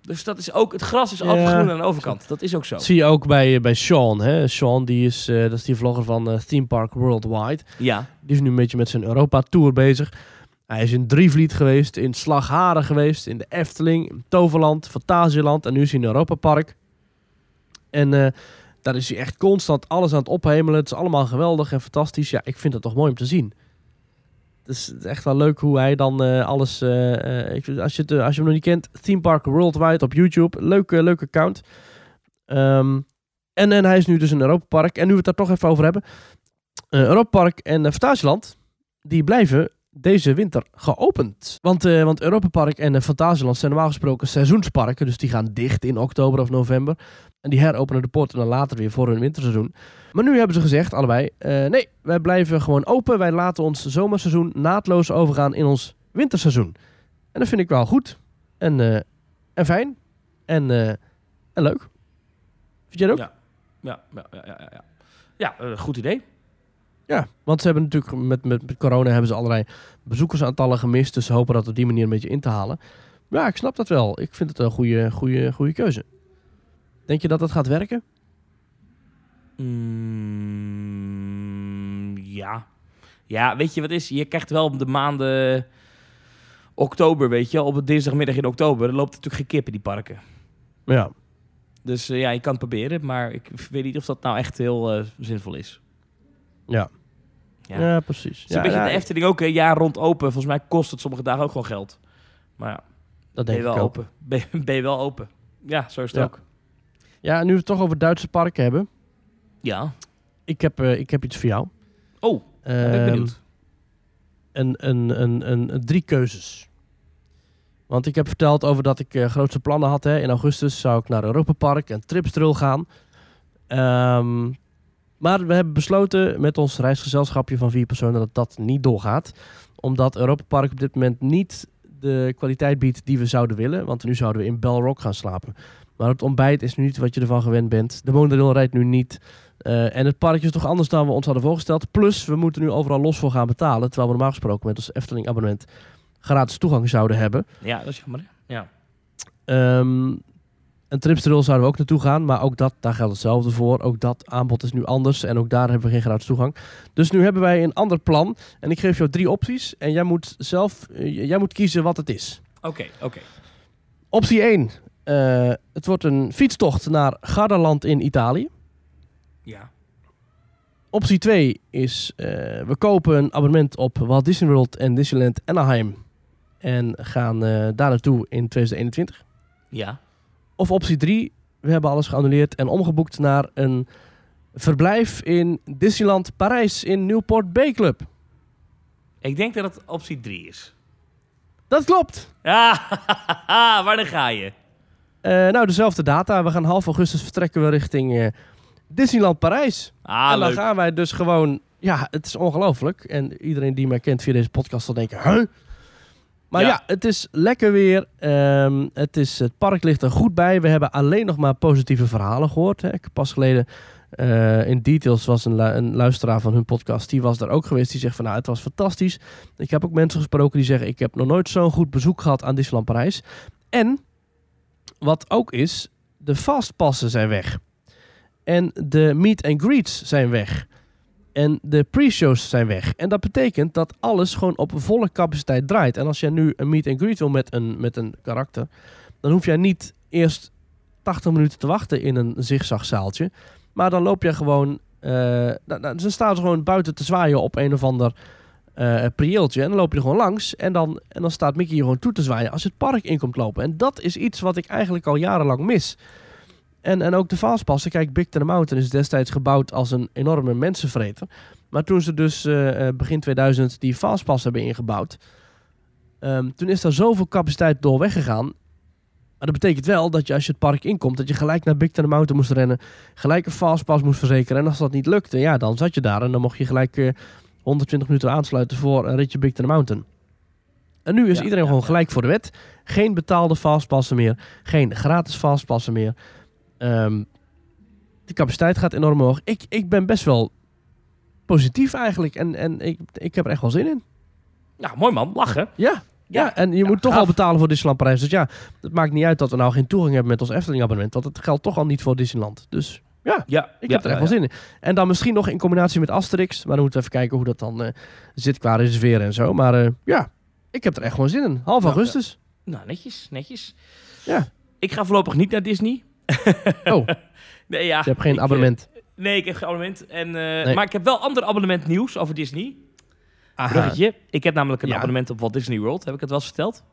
Dus dat is ook... Het gras is altijd ja. groen aan de overkant. Dat is ook zo. Dat zie je ook bij, bij Sean. Hè? Sean, die is, uh, dat is die vlogger van uh, Theme Park Worldwide. Ja. Die is nu een beetje met zijn Europa Tour bezig. Hij is in Drievliet geweest, in Slagharen geweest, in de Efteling, in Toverland, Fantasieland en nu is hij in Europa Park. En uh, daar is hij echt constant alles aan het ophemelen. Het is allemaal geweldig en fantastisch. Ja, ik vind het toch mooi om te zien. Het is echt wel leuk hoe hij dan uh, alles... Uh, uh, ik, als, je het, uh, als je hem nog niet kent, Theme Park Worldwide op YouTube. Leuk, uh, leuk account. Um, en, en hij is nu dus in Europa Park. En nu we het daar toch even over hebben. Uh, Europa Park en uh, Fantasieland, die blijven deze winter geopend. Want, uh, want Europa Park en uh, Fantasieland zijn normaal gesproken seizoensparken. Dus die gaan dicht in oktober of november. En die heropenen de poorten dan later weer voor hun winterseizoen. Maar nu hebben ze gezegd, allebei, uh, nee, wij blijven gewoon open. Wij laten ons zomerseizoen naadloos overgaan in ons winterseizoen. En dat vind ik wel goed. En, uh, en fijn. En, uh, en leuk. Vind jij dat ook? Ja, ja, ja, ja, ja, ja. ja uh, goed idee. Ja, want ze hebben natuurlijk met, met, met corona hebben ze allerlei bezoekersaantallen gemist. Dus ze hopen dat op die manier een beetje in te halen. Ja, ik snap dat wel. Ik vind het een goede, goede, goede keuze. Denk je dat dat gaat werken? Mm, ja. Ja, weet je wat is? Je krijgt wel op de maanden oktober, weet je. Op het dinsdagmiddag in oktober. Dan loopt natuurlijk geen kip in die parken. Ja. Dus uh, ja, je kan het proberen. Maar ik weet niet of dat nou echt heel uh, zinvol is. Ja. Ja, ja precies. Het is ja, een beetje ja, de Efteling ook een jaar rond open. Volgens mij kost het sommige dagen ook gewoon geld. Maar ja, dat ben je wel open. Ben, ben je wel open. Ja, zo is het ja. ook. Ja, nu we het toch over Duitse parken hebben. Ja. Ik heb, uh, ik heb iets voor jou. Oh, uh, ik ben benieuwd. Een, een, een, een, een drie keuzes. Want ik heb verteld over dat ik uh, grootste plannen had. Hè. In augustus zou ik naar Europa Park en Tripstril gaan. Um, maar we hebben besloten met ons reisgezelschapje van vier personen dat dat niet doorgaat. Omdat Europa Park op dit moment niet de kwaliteit biedt die we zouden willen. Want nu zouden we in Belrock gaan slapen. Maar het ontbijt is nu niet wat je ervan gewend bent. De monorail rijdt nu niet. Uh, en het park is toch anders dan we ons hadden voorgesteld. Plus, we moeten nu overal los voor gaan betalen. Terwijl we normaal gesproken met ons Efteling-abonnement gratis toegang zouden hebben. Ja, dat is jammer. Ja. Um, een Tripstril zouden we ook naartoe gaan. Maar ook dat, daar geldt hetzelfde voor. Ook dat aanbod is nu anders. En ook daar hebben we geen gratis toegang. Dus nu hebben wij een ander plan. En ik geef jou drie opties. En jij moet zelf uh, jij moet kiezen wat het is. Oké, okay, oké. Okay. Optie één. Uh, het wordt een fietstocht naar Gardaland in Italië. Ja. Optie twee is, uh, we kopen een abonnement op Walt Disney World en Disneyland Anaheim. En gaan uh, daar naartoe in twintig eenentwintig. Ja. Of optie drie, we hebben alles geannuleerd en omgeboekt naar een verblijf in Disneyland Parijs in Newport Bay Club. Ik denk dat het optie drie is. Dat klopt! Ja, waar dan ga je? Uh, nou, dezelfde data. We gaan half augustus vertrekken we richting uh, Disneyland Parijs. Ah, en dan leuk. Gaan wij dus gewoon... Ja, het is ongelooflijk. En iedereen die mij kent via deze podcast zal denken... Huh? Maar ja. ja, het is lekker weer. Um, het, is, het park ligt er goed bij. We hebben alleen nog maar positieve verhalen gehoord. Hè. Ik heb pas geleden... Uh, in Details was een, lu- een luisteraar van hun podcast, die was daar ook geweest. Die zegt van, nou, het was fantastisch. Ik heb ook mensen gesproken die zeggen, ik heb nog nooit zo'n goed bezoek gehad aan Disneyland Parijs. En, wat ook is, de fastpassen zijn weg. En de meet and greets zijn weg. En de pre-shows zijn weg. En dat betekent dat alles gewoon op volle capaciteit draait. En als jij nu een meet and greet wil met een, met een karakter, dan hoef jij niet eerst tachtig minuten te wachten in een zigzagzaaltje. Maar dan loop je gewoon... Uh, nou, nou, ze staan gewoon buiten te zwaaien op een of ander uh, prieeltje. En dan loop je er gewoon langs. En dan, en dan staat Mickey hier gewoon toe te zwaaien als je het park in komt lopen. En dat is iets wat ik eigenlijk al jarenlang mis. En, en ook de fastpassen. Kijk, Big Thunder Mountain is destijds gebouwd als een enorme mensenvreter. Maar toen ze dus uh, begin tweeduizend die fastpass hebben ingebouwd... Um, toen is daar zoveel capaciteit door weggegaan... Maar dat betekent wel dat je als je het park inkomt... dat je gelijk naar Big Thunder Mountain moest rennen... gelijk een fastpass moest verzekeren. En als dat niet lukte, ja, dan zat je daar... en dan mocht je gelijk uh, honderdtwintig minuten aansluiten... voor een ritje Big Thunder Mountain. En nu is ja, iedereen ja, gewoon ja. gelijk voor de wet. Geen betaalde fastpassen meer. Geen gratis fastpassen meer. Um, de capaciteit gaat enorm omhoog. Ik, ik ben best wel positief eigenlijk. En, en ik, ik heb er echt wel zin in. Nou, mooi man. Lachen. Ja. Ja, ja, en je ja, moet toch gaaf. al betalen voor Disneyland Parijs. Dus ja, het maakt niet uit dat we nou geen toegang hebben met ons Efteling abonnement. Want het geldt toch al niet voor Disneyland. Dus ja, ja ik ja, heb er echt ja, wel zin ja. in. En dan misschien nog in combinatie met Asterix. Maar dan moeten we even kijken hoe dat dan uh, zit qua reserveren en zo. Maar uh, ja, ik heb er echt gewoon zin in. Half nou, augustus. Uh, nou, netjes, netjes. Ja. Ik ga voorlopig niet naar Disney. Oh, nee, ja, je hebt geen ik, abonnement. Uh, nee, ik heb geen abonnement. En, uh, nee. Maar ik heb wel ander abonnement nieuws over Disney. Bruggetje. Ik heb namelijk een ja. abonnement op Walt Disney World. Heb ik het wel eens verteld?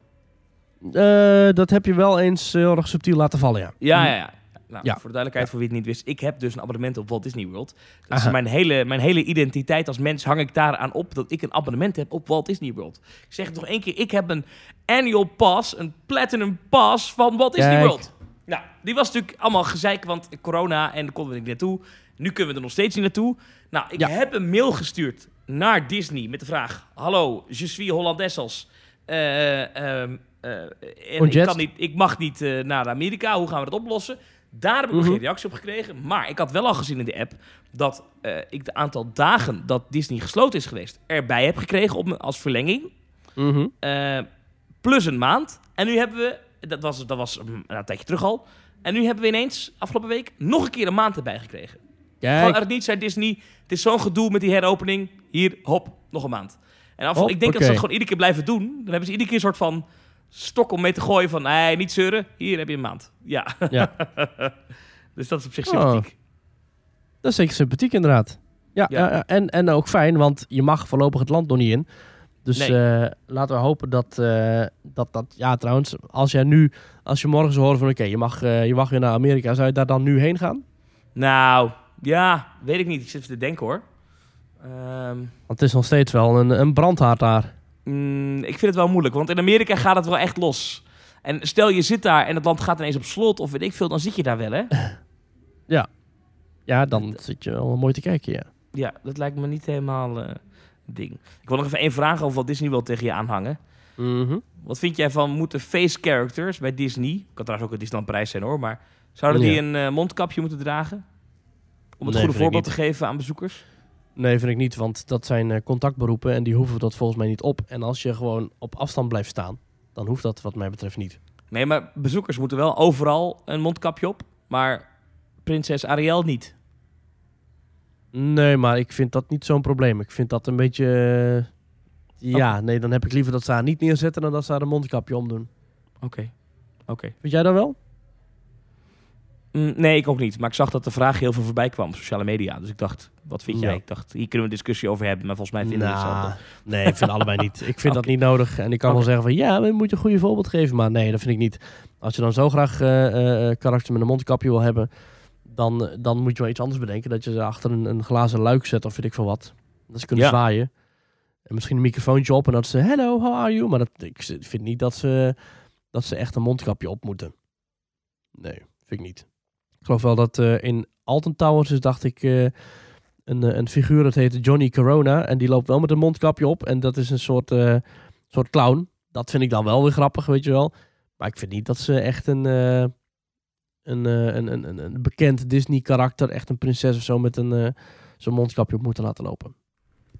Uh, dat heb je wel eens heel erg subtiel laten vallen, ja. Ja, ja, ja. Nou, ja. Voor de duidelijkheid, ja. voor wie het niet wist. Ik heb dus een abonnement op Walt Disney World. Dat Aha. is mijn hele, mijn hele identiteit als mens hang ik daaraan op... dat ik een abonnement heb op Walt Disney World. Ik zeg het nog één keer. Ik heb een annual pass, een platinum pass van Walt Disney Kijk. World. Nou, die was natuurlijk allemaal gezeik, want corona en daar konden we niet naartoe. Nu kunnen we er nog steeds niet naartoe. Nou, ik ja. heb een mail gestuurd... naar Disney met de vraag... Hallo, je suis Hollandessels. Uh, uh, uh, ik, kan niet, ik mag niet uh, naar Amerika. Hoe gaan we dat oplossen? Daar heb ik mm-hmm. nog geen reactie op gekregen. Maar ik had wel al gezien in de app... dat uh, ik de aantal dagen dat Disney gesloten is geweest... erbij heb gekregen op, als verlenging. Mm-hmm. Uh, plus een maand. En nu hebben we... Dat was, dat was um, een tijdje terug al. En nu hebben we ineens, afgelopen week... nog een keer een maand erbij gekregen. Kijk. Gewoon uit het niets zei Disney... Het is zo'n gedoe met die heropening. Hier, hop, nog een maand. En af, hop, ik denk okay. dat ze dat gewoon iedere keer blijven doen. Dan hebben ze iedere keer een soort van stok om mee te gooien van... Nee, niet zeuren. Hier heb je een maand. Ja. ja. Dus dat is op zich sympathiek. Oh. Dat is zeker sympathiek, inderdaad. Ja, ja. Uh, en, en ook fijn, want je mag voorlopig het land nog niet in. Dus nee. uh, laten we hopen dat, uh, dat dat... Ja, trouwens, als jij nu... Als je morgen zou horen van... Oké, okay, je, mag, uh, je mag weer naar Amerika. Zou je daar dan nu heen gaan? Nou... Ja, weet ik niet. Ik zit even te denken, hoor. Um... Want het is nog steeds wel een, een brandhaard daar. Mm, ik vind het wel moeilijk, want in Amerika gaat het wel echt los. En stel je zit daar en het land gaat ineens op slot of weet ik veel, dan zit je daar wel, hè? Ja. Ja, dan dat... zit je wel mooi te kijken, ja. Ja, dat lijkt me niet helemaal uh, ding. Ik wil nog even één vraag over wat Disney wil tegen je aanhangen. Mm-hmm. Wat vind jij van, moeten face characters bij Disney... Kan trouwens ook een Disneyland Parijs zijn, hoor, maar... Zouden ja. die een uh, mondkapje moeten dragen? Om het nee, goede voorbeeld te geven aan bezoekers? Nee, vind ik niet, want dat zijn uh, contactberoepen... en die hoeven dat volgens mij niet op. En als je gewoon op afstand blijft staan... dan hoeft dat wat mij betreft niet. Nee, maar bezoekers moeten wel overal een mondkapje op... maar prinses Ariel niet. Nee, maar ik vind dat niet zo'n probleem. Ik vind dat een beetje... Uh, ja, okay. nee, dan heb ik liever dat ze haar niet neerzetten... dan dat ze haar een mondkapje omdoen. Oké. Okay. Oké. Okay. Vind jij dat wel? Mm, nee, ik ook niet. Maar ik zag dat de vraag heel veel voorbij kwam op sociale media. Dus ik dacht, wat vind jij? Ja. Ik dacht, hier kunnen we een discussie over hebben. Maar volgens mij vinden we nah, het nee, ik vind allebei niet. Ik vind okay. dat niet nodig. En ik kan okay. wel zeggen van, ja, we moeten een goede voorbeeld geven. Maar nee, dat vind ik niet. Als je dan zo graag uh, uh, karakter met een mondkapje wil hebben... Dan, dan moet je wel iets anders bedenken. Dat je ze achter een, een glazen luik zet of weet ik veel wat. Dat ze kunnen ja. zwaaien. En misschien een microfoontje op en dat ze... Hello, how are you? Maar dat, ik vind niet dat ze, dat ze echt een mondkapje op moeten. Nee, vind ik niet. Ik geloof wel dat uh, in Alton Towers is, dacht ik, uh, een, een figuur dat heet Johnny Corona. En die loopt wel met een mondkapje op. En dat is een soort, uh, soort clown. Dat vind ik dan wel weer grappig, weet je wel. Maar ik vind niet dat ze echt een, uh, een, uh, een, een, een bekend Disney-karakter, echt een prinses of zo, met een, uh, zo'n mondkapje op moeten laten lopen.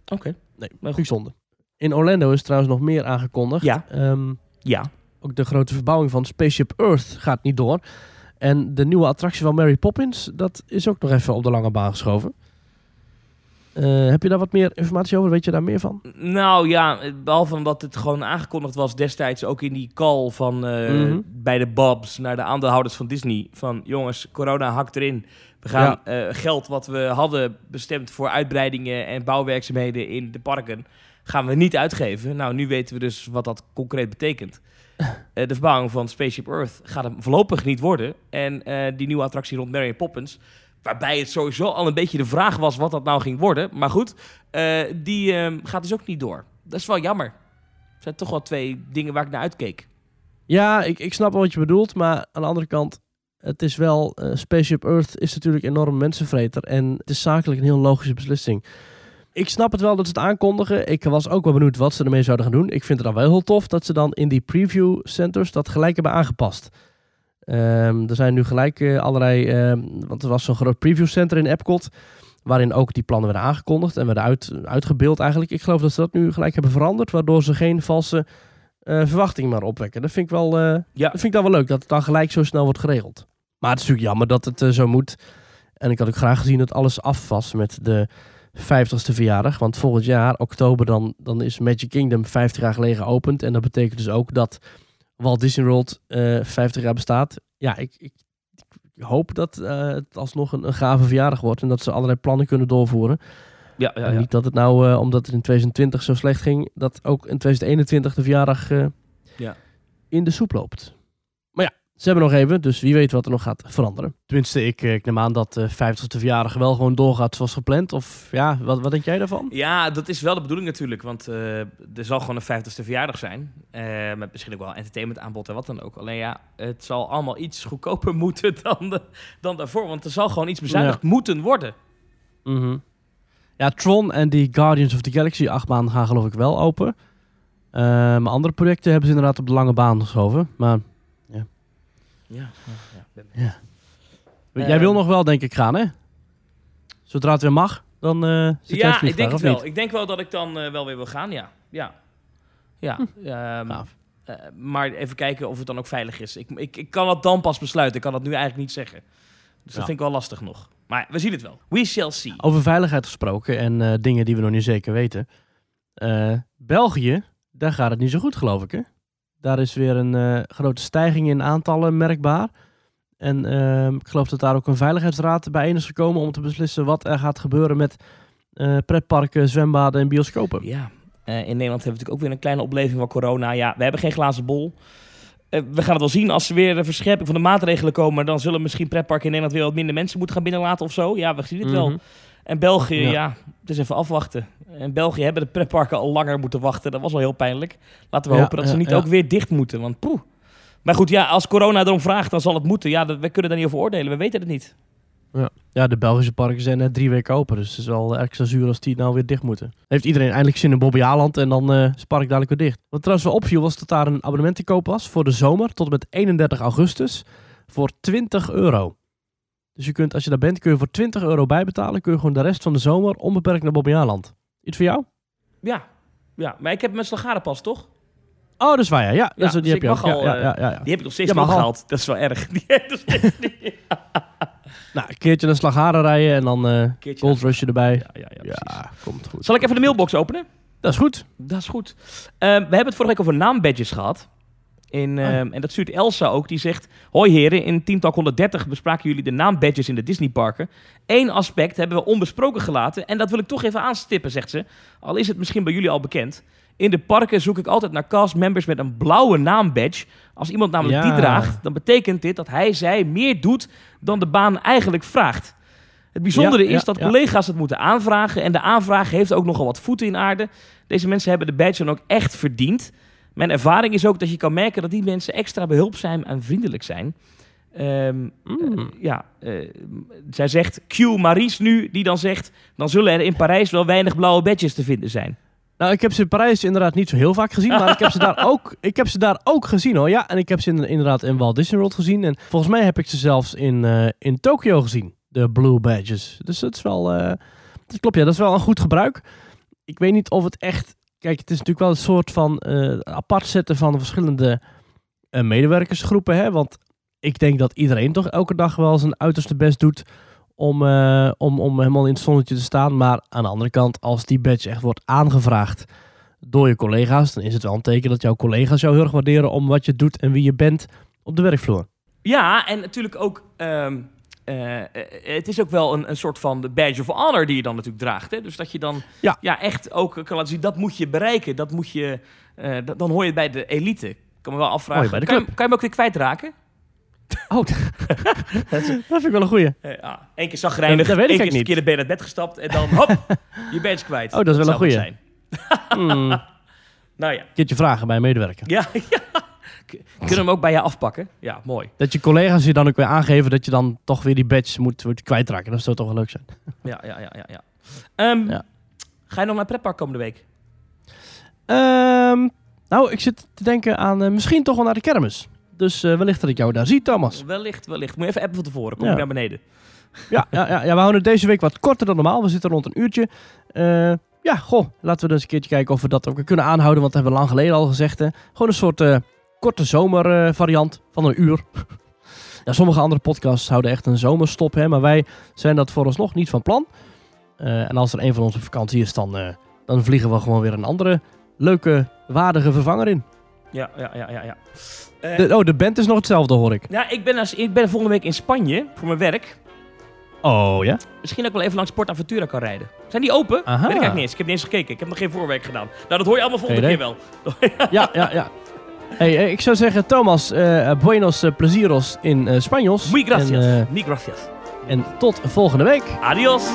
Oké. Okay. Nee, maar goed, zonde. In Orlando is trouwens nog meer aangekondigd. Ja. Um, ja. Ook de grote verbouwing van Spaceship Earth gaat niet door. En de nieuwe attractie van Mary Poppins, dat is ook nog even op de lange baan geschoven. Uh, heb je daar wat meer informatie over? Weet je daar meer van? Nou ja, behalve omdat het gewoon aangekondigd was destijds ook in die call van uh, mm-hmm. bij de Bobs naar de aandeelhouders van Disney. Van jongens, corona hakt erin. We gaan ja. uh, geld wat we hadden bestemd voor uitbreidingen en bouwwerkzaamheden in de parken, gaan we niet uitgeven. Nou, nu weten we dus wat dat concreet betekent. Uh, de verbouwing van Spaceship Earth gaat hem voorlopig niet worden. En uh, die nieuwe attractie rond Mary Poppins, waarbij het sowieso al een beetje de vraag was wat dat nou ging worden. Maar goed, uh, die uh, gaat dus ook niet door. Dat is wel jammer. Het zijn toch wel twee dingen waar ik naar uitkeek. Ja, ik, ik snap wel wat je bedoelt. Maar aan de andere kant, het is wel... Uh, Spaceship Earth is natuurlijk enorm mensenvreter. En het is zakelijk een heel logische beslissing. Ik snap het wel dat ze het aankondigen. Ik was ook wel benieuwd wat ze ermee zouden gaan doen. Ik vind het dan wel heel tof dat ze dan in die preview centers dat gelijk hebben aangepast. Um, er zijn nu gelijk uh, allerlei... Um, want er was zo'n groot preview center in Epcot, waarin ook die plannen werden aangekondigd en werden uit, uitgebeeld eigenlijk. Ik geloof dat ze dat nu gelijk hebben veranderd, waardoor ze geen valse uh, verwachtingen maar opwekken. Dat vind ik wel, uh, ja. dat vind ik dan wel leuk, dat het dan gelijk zo snel wordt geregeld. Maar het is natuurlijk jammer dat het uh, zo moet. En ik had ook graag gezien dat alles af was met de vijftigste verjaardag. Want volgend jaar, oktober, dan, dan is Magic Kingdom vijftig jaar geleden geopend. En dat betekent dus ook dat Walt Disney World uh, vijftig jaar bestaat. Ja, ik, ik, ik hoop dat uh, het alsnog een, een gave verjaardag wordt en dat ze allerlei plannen kunnen doorvoeren. Ja, ja, ja. Niet dat het nou, uh, omdat het in twintig twintig zo slecht ging, dat ook in twintig eenentwintig de verjaardag uh, ja. in de soep loopt. Maar ja, ze hebben nog even, dus wie weet wat er nog gaat veranderen. Tenminste, ik, ik neem aan dat de vijftigste verjaardag wel gewoon doorgaat zoals gepland. Of ja, wat, wat denk jij daarvan? Ja, dat is wel de bedoeling natuurlijk. Want uh, er zal gewoon een vijftigste verjaardag zijn. Uh, met misschien ook wel entertainment aanbod en wat dan ook. Alleen ja, het zal allemaal iets goedkoper moeten dan, de, dan daarvoor. Want er zal gewoon iets bezuinigd ja. moeten worden. Mm-hmm. Ja, Tron en die Guardians of the Galaxy achtbaan gaan geloof ik wel open. Uh, maar andere projecten hebben ze inderdaad op de lange baan geschoven. Maar... Ja, ja, ja. Uh, jij wil nog wel, denk ik, gaan, hè? Zodra het weer mag, dan uh, zit ja, jij vliegtuig, ik denk het wel. Niet? Ik denk wel dat ik dan uh, wel weer wil gaan, ja. Ja, ja. Hm. Um, uh, maar even kijken of het dan ook veilig is. Ik, ik, ik kan dat dan pas besluiten. Ik kan dat nu eigenlijk niet zeggen. Dus ja. dat vind ik wel lastig nog. Maar we zien het wel. We shall see. Over veiligheid gesproken en uh, dingen die we nog niet zeker weten. Uh, België, daar gaat het niet zo goed, geloof ik, hè? Daar is weer een uh, grote stijging in aantallen merkbaar. En uh, ik geloof dat daar ook een veiligheidsraad bijeen is gekomen om te beslissen wat er gaat gebeuren met uh, pretparken, zwembaden en bioscopen. Ja, uh, in Nederland hebben we natuurlijk ook weer een kleine opleving van corona. Ja, we hebben geen glazen bol. Uh, we gaan het wel zien. Als er weer een verscherping van de maatregelen komen, dan zullen misschien pretparken in Nederland weer wat minder mensen moeten gaan binnenlaten of zo. Ja, we zien het mm-hmm. wel. En België, ja. ja, dus even afwachten. En België hebben de pretparken al langer moeten wachten. Dat was wel heel pijnlijk. Laten we ja, hopen dat ze niet ja, ja. ook weer dicht moeten. Want poeh. Maar goed, ja, als corona erom vraagt, dan zal het moeten. Ja, dat, we kunnen daar niet over oordelen. We weten het niet. Ja, ja de Belgische parken zijn net drie weken open. Dus het is wel erg zo zuur als die nou weer dicht moeten. Heeft iedereen eindelijk zin in Bobbejaanland en dan uh, is het park dadelijk weer dicht. Wat trouwens wel opviel was dat daar een abonnement te koop was voor de zomer tot en met eenendertig augustus voor twintig euro. Dus je kunt, als je daar bent, kun je voor twintig euro bijbetalen. Kun je gewoon de rest van de zomer onbeperkt naar Bobbejaanland. Iets voor jou? Ja, ja, maar ik heb mijn slagarenpas, toch? Oh, dat is waar, ja. ja, ja dus die dus heb ik je mag al, ja, ja, ja, ja, ja. Die heb ik nog steeds ja, niet gehaald. Al. Dat is wel erg. Die heb ik nog steeds niet. Nou, een keertje naar Slagharen rijden en dan uh, Gold Rushje erbij. Ja, ja, ja, ja, komt goed. Zal ik even de mailbox openen? Dat is goed. Dat is goed. Uh, we hebben het vorige week over naambadges gehad. In, uh, oh. En dat stuurt Elsa ook, die zegt... Hoi heren, in Teamtalk honderddertig bespraken jullie de naambadges in de Disneyparken. Eén aspect hebben we onbesproken gelaten... en dat wil ik toch even aanstippen, zegt ze. Al is het misschien bij jullie al bekend. In de parken zoek ik altijd naar castmembers met een blauwe naambadge. Als iemand namelijk ja. die draagt, dan betekent dit dat hij, zij meer doet... dan de baan eigenlijk vraagt. Het bijzondere ja, is ja, dat ja. collega's het moeten aanvragen... en de aanvraag heeft ook nogal wat voeten in aarde. Deze mensen hebben de badge dan ook echt verdiend... Mijn ervaring is ook dat je kan merken dat die mensen extra behulpzaam en vriendelijk zijn. Um, mm. uh, ja, uh, zij zegt, cue Maurice nu, die dan zegt... dan zullen er in Parijs wel weinig blauwe badges te vinden zijn. Nou, ik heb ze in Parijs inderdaad niet zo heel vaak gezien... maar ik heb ze daar ook, ik heb ze daar ook gezien, hoor. Ja, en ik heb ze inderdaad in Walt Disney World gezien. En volgens mij heb ik ze zelfs in, uh, in Tokyo gezien, de blue badges. Dus dat is wel... Uh, dat klopt, ja, dat is wel een goed gebruik. Ik weet niet of het echt... Kijk, het is natuurlijk wel een soort van uh, apart zetten van verschillende uh, medewerkersgroepen. Hè? Want ik denk dat iedereen toch elke dag wel zijn uiterste best doet om, uh, om, om helemaal in het zonnetje te staan. Maar aan de andere kant, als die badge echt wordt aangevraagd door je collega's... dan is het wel een teken dat jouw collega's jou heel erg waarderen om wat je doet en wie je bent op de werkvloer. Ja, en natuurlijk ook... Um... Uh, het is ook wel een, een soort van badge of honor die je dan natuurlijk draagt. Hè? Dus dat je dan ja. Ja, echt ook kan laten zien, dat moet je bereiken. Dat moet je, uh, dat, dan hoor je bij de elite. Ik kan me wel afvragen, kan je, kan je hem ook weer kwijtraken? Oh, dat vind ik wel een goeie. Uh, ah, Eén keer zagrijnig, één keer een keer ben je uit bed gestapt en dan hop, je badge kwijt. Oh, dat is wel dat een goeie. mm. Nou ja. Keertje vragen bij een medewerker. Ja, ja. Kunnen hem ook bij je afpakken? Ja, mooi. Dat je collega's je dan ook weer aangeven dat je dan toch weer die badge moet, moet kwijtraken. Dat zou toch wel leuk zijn. Ja, ja, ja. ja, ja. Um, ja. Ga je nog naar pretpark komende week? Um, nou, ik zit te denken aan uh, misschien toch wel naar de kermis. Dus uh, wellicht dat ik jou daar zie, Thomas. Wellicht, wellicht. Moet je even appen van tevoren. Kom ja. ik naar beneden. Ja, ja, ja, ja, we houden het deze week wat korter dan normaal. We zitten rond een uurtje. Uh, ja, goh. Laten we dus een keertje kijken of we dat ook kunnen aanhouden. Want dat hebben we lang geleden al gezegd. Hè. Gewoon een soort... Uh, korte zomervariant uh, van een uur. Ja, sommige andere podcasts houden echt een zomerstop, hè, maar wij zijn dat vooralsnog niet van plan. Uh, en als er een van onze vakantie is, dan, uh, dan vliegen we gewoon weer een andere leuke, waardige vervanger in. Ja, ja, ja, ja. ja. Uh, de, oh, de band is nog hetzelfde, hoor ik. Ja, ik ben, als, ik ben volgende week in Spanje voor mijn werk. Oh, ja? Misschien dat ik wel even langs Sport Aventura kan rijden. Zijn die open? Aha. Weet ik eigenlijk niet eens. Ik heb niet eens gekeken. Ik heb nog geen voorwerk gedaan. Nou, dat hoor je allemaal volgende hey, keer nee. wel. Ja, ja, ja. Hey, ik zou zeggen, Thomas, uh, buenos placeros in uh, Spanos. Muy gracias. En, uh, Muy gracias. En tot volgende week. Adios.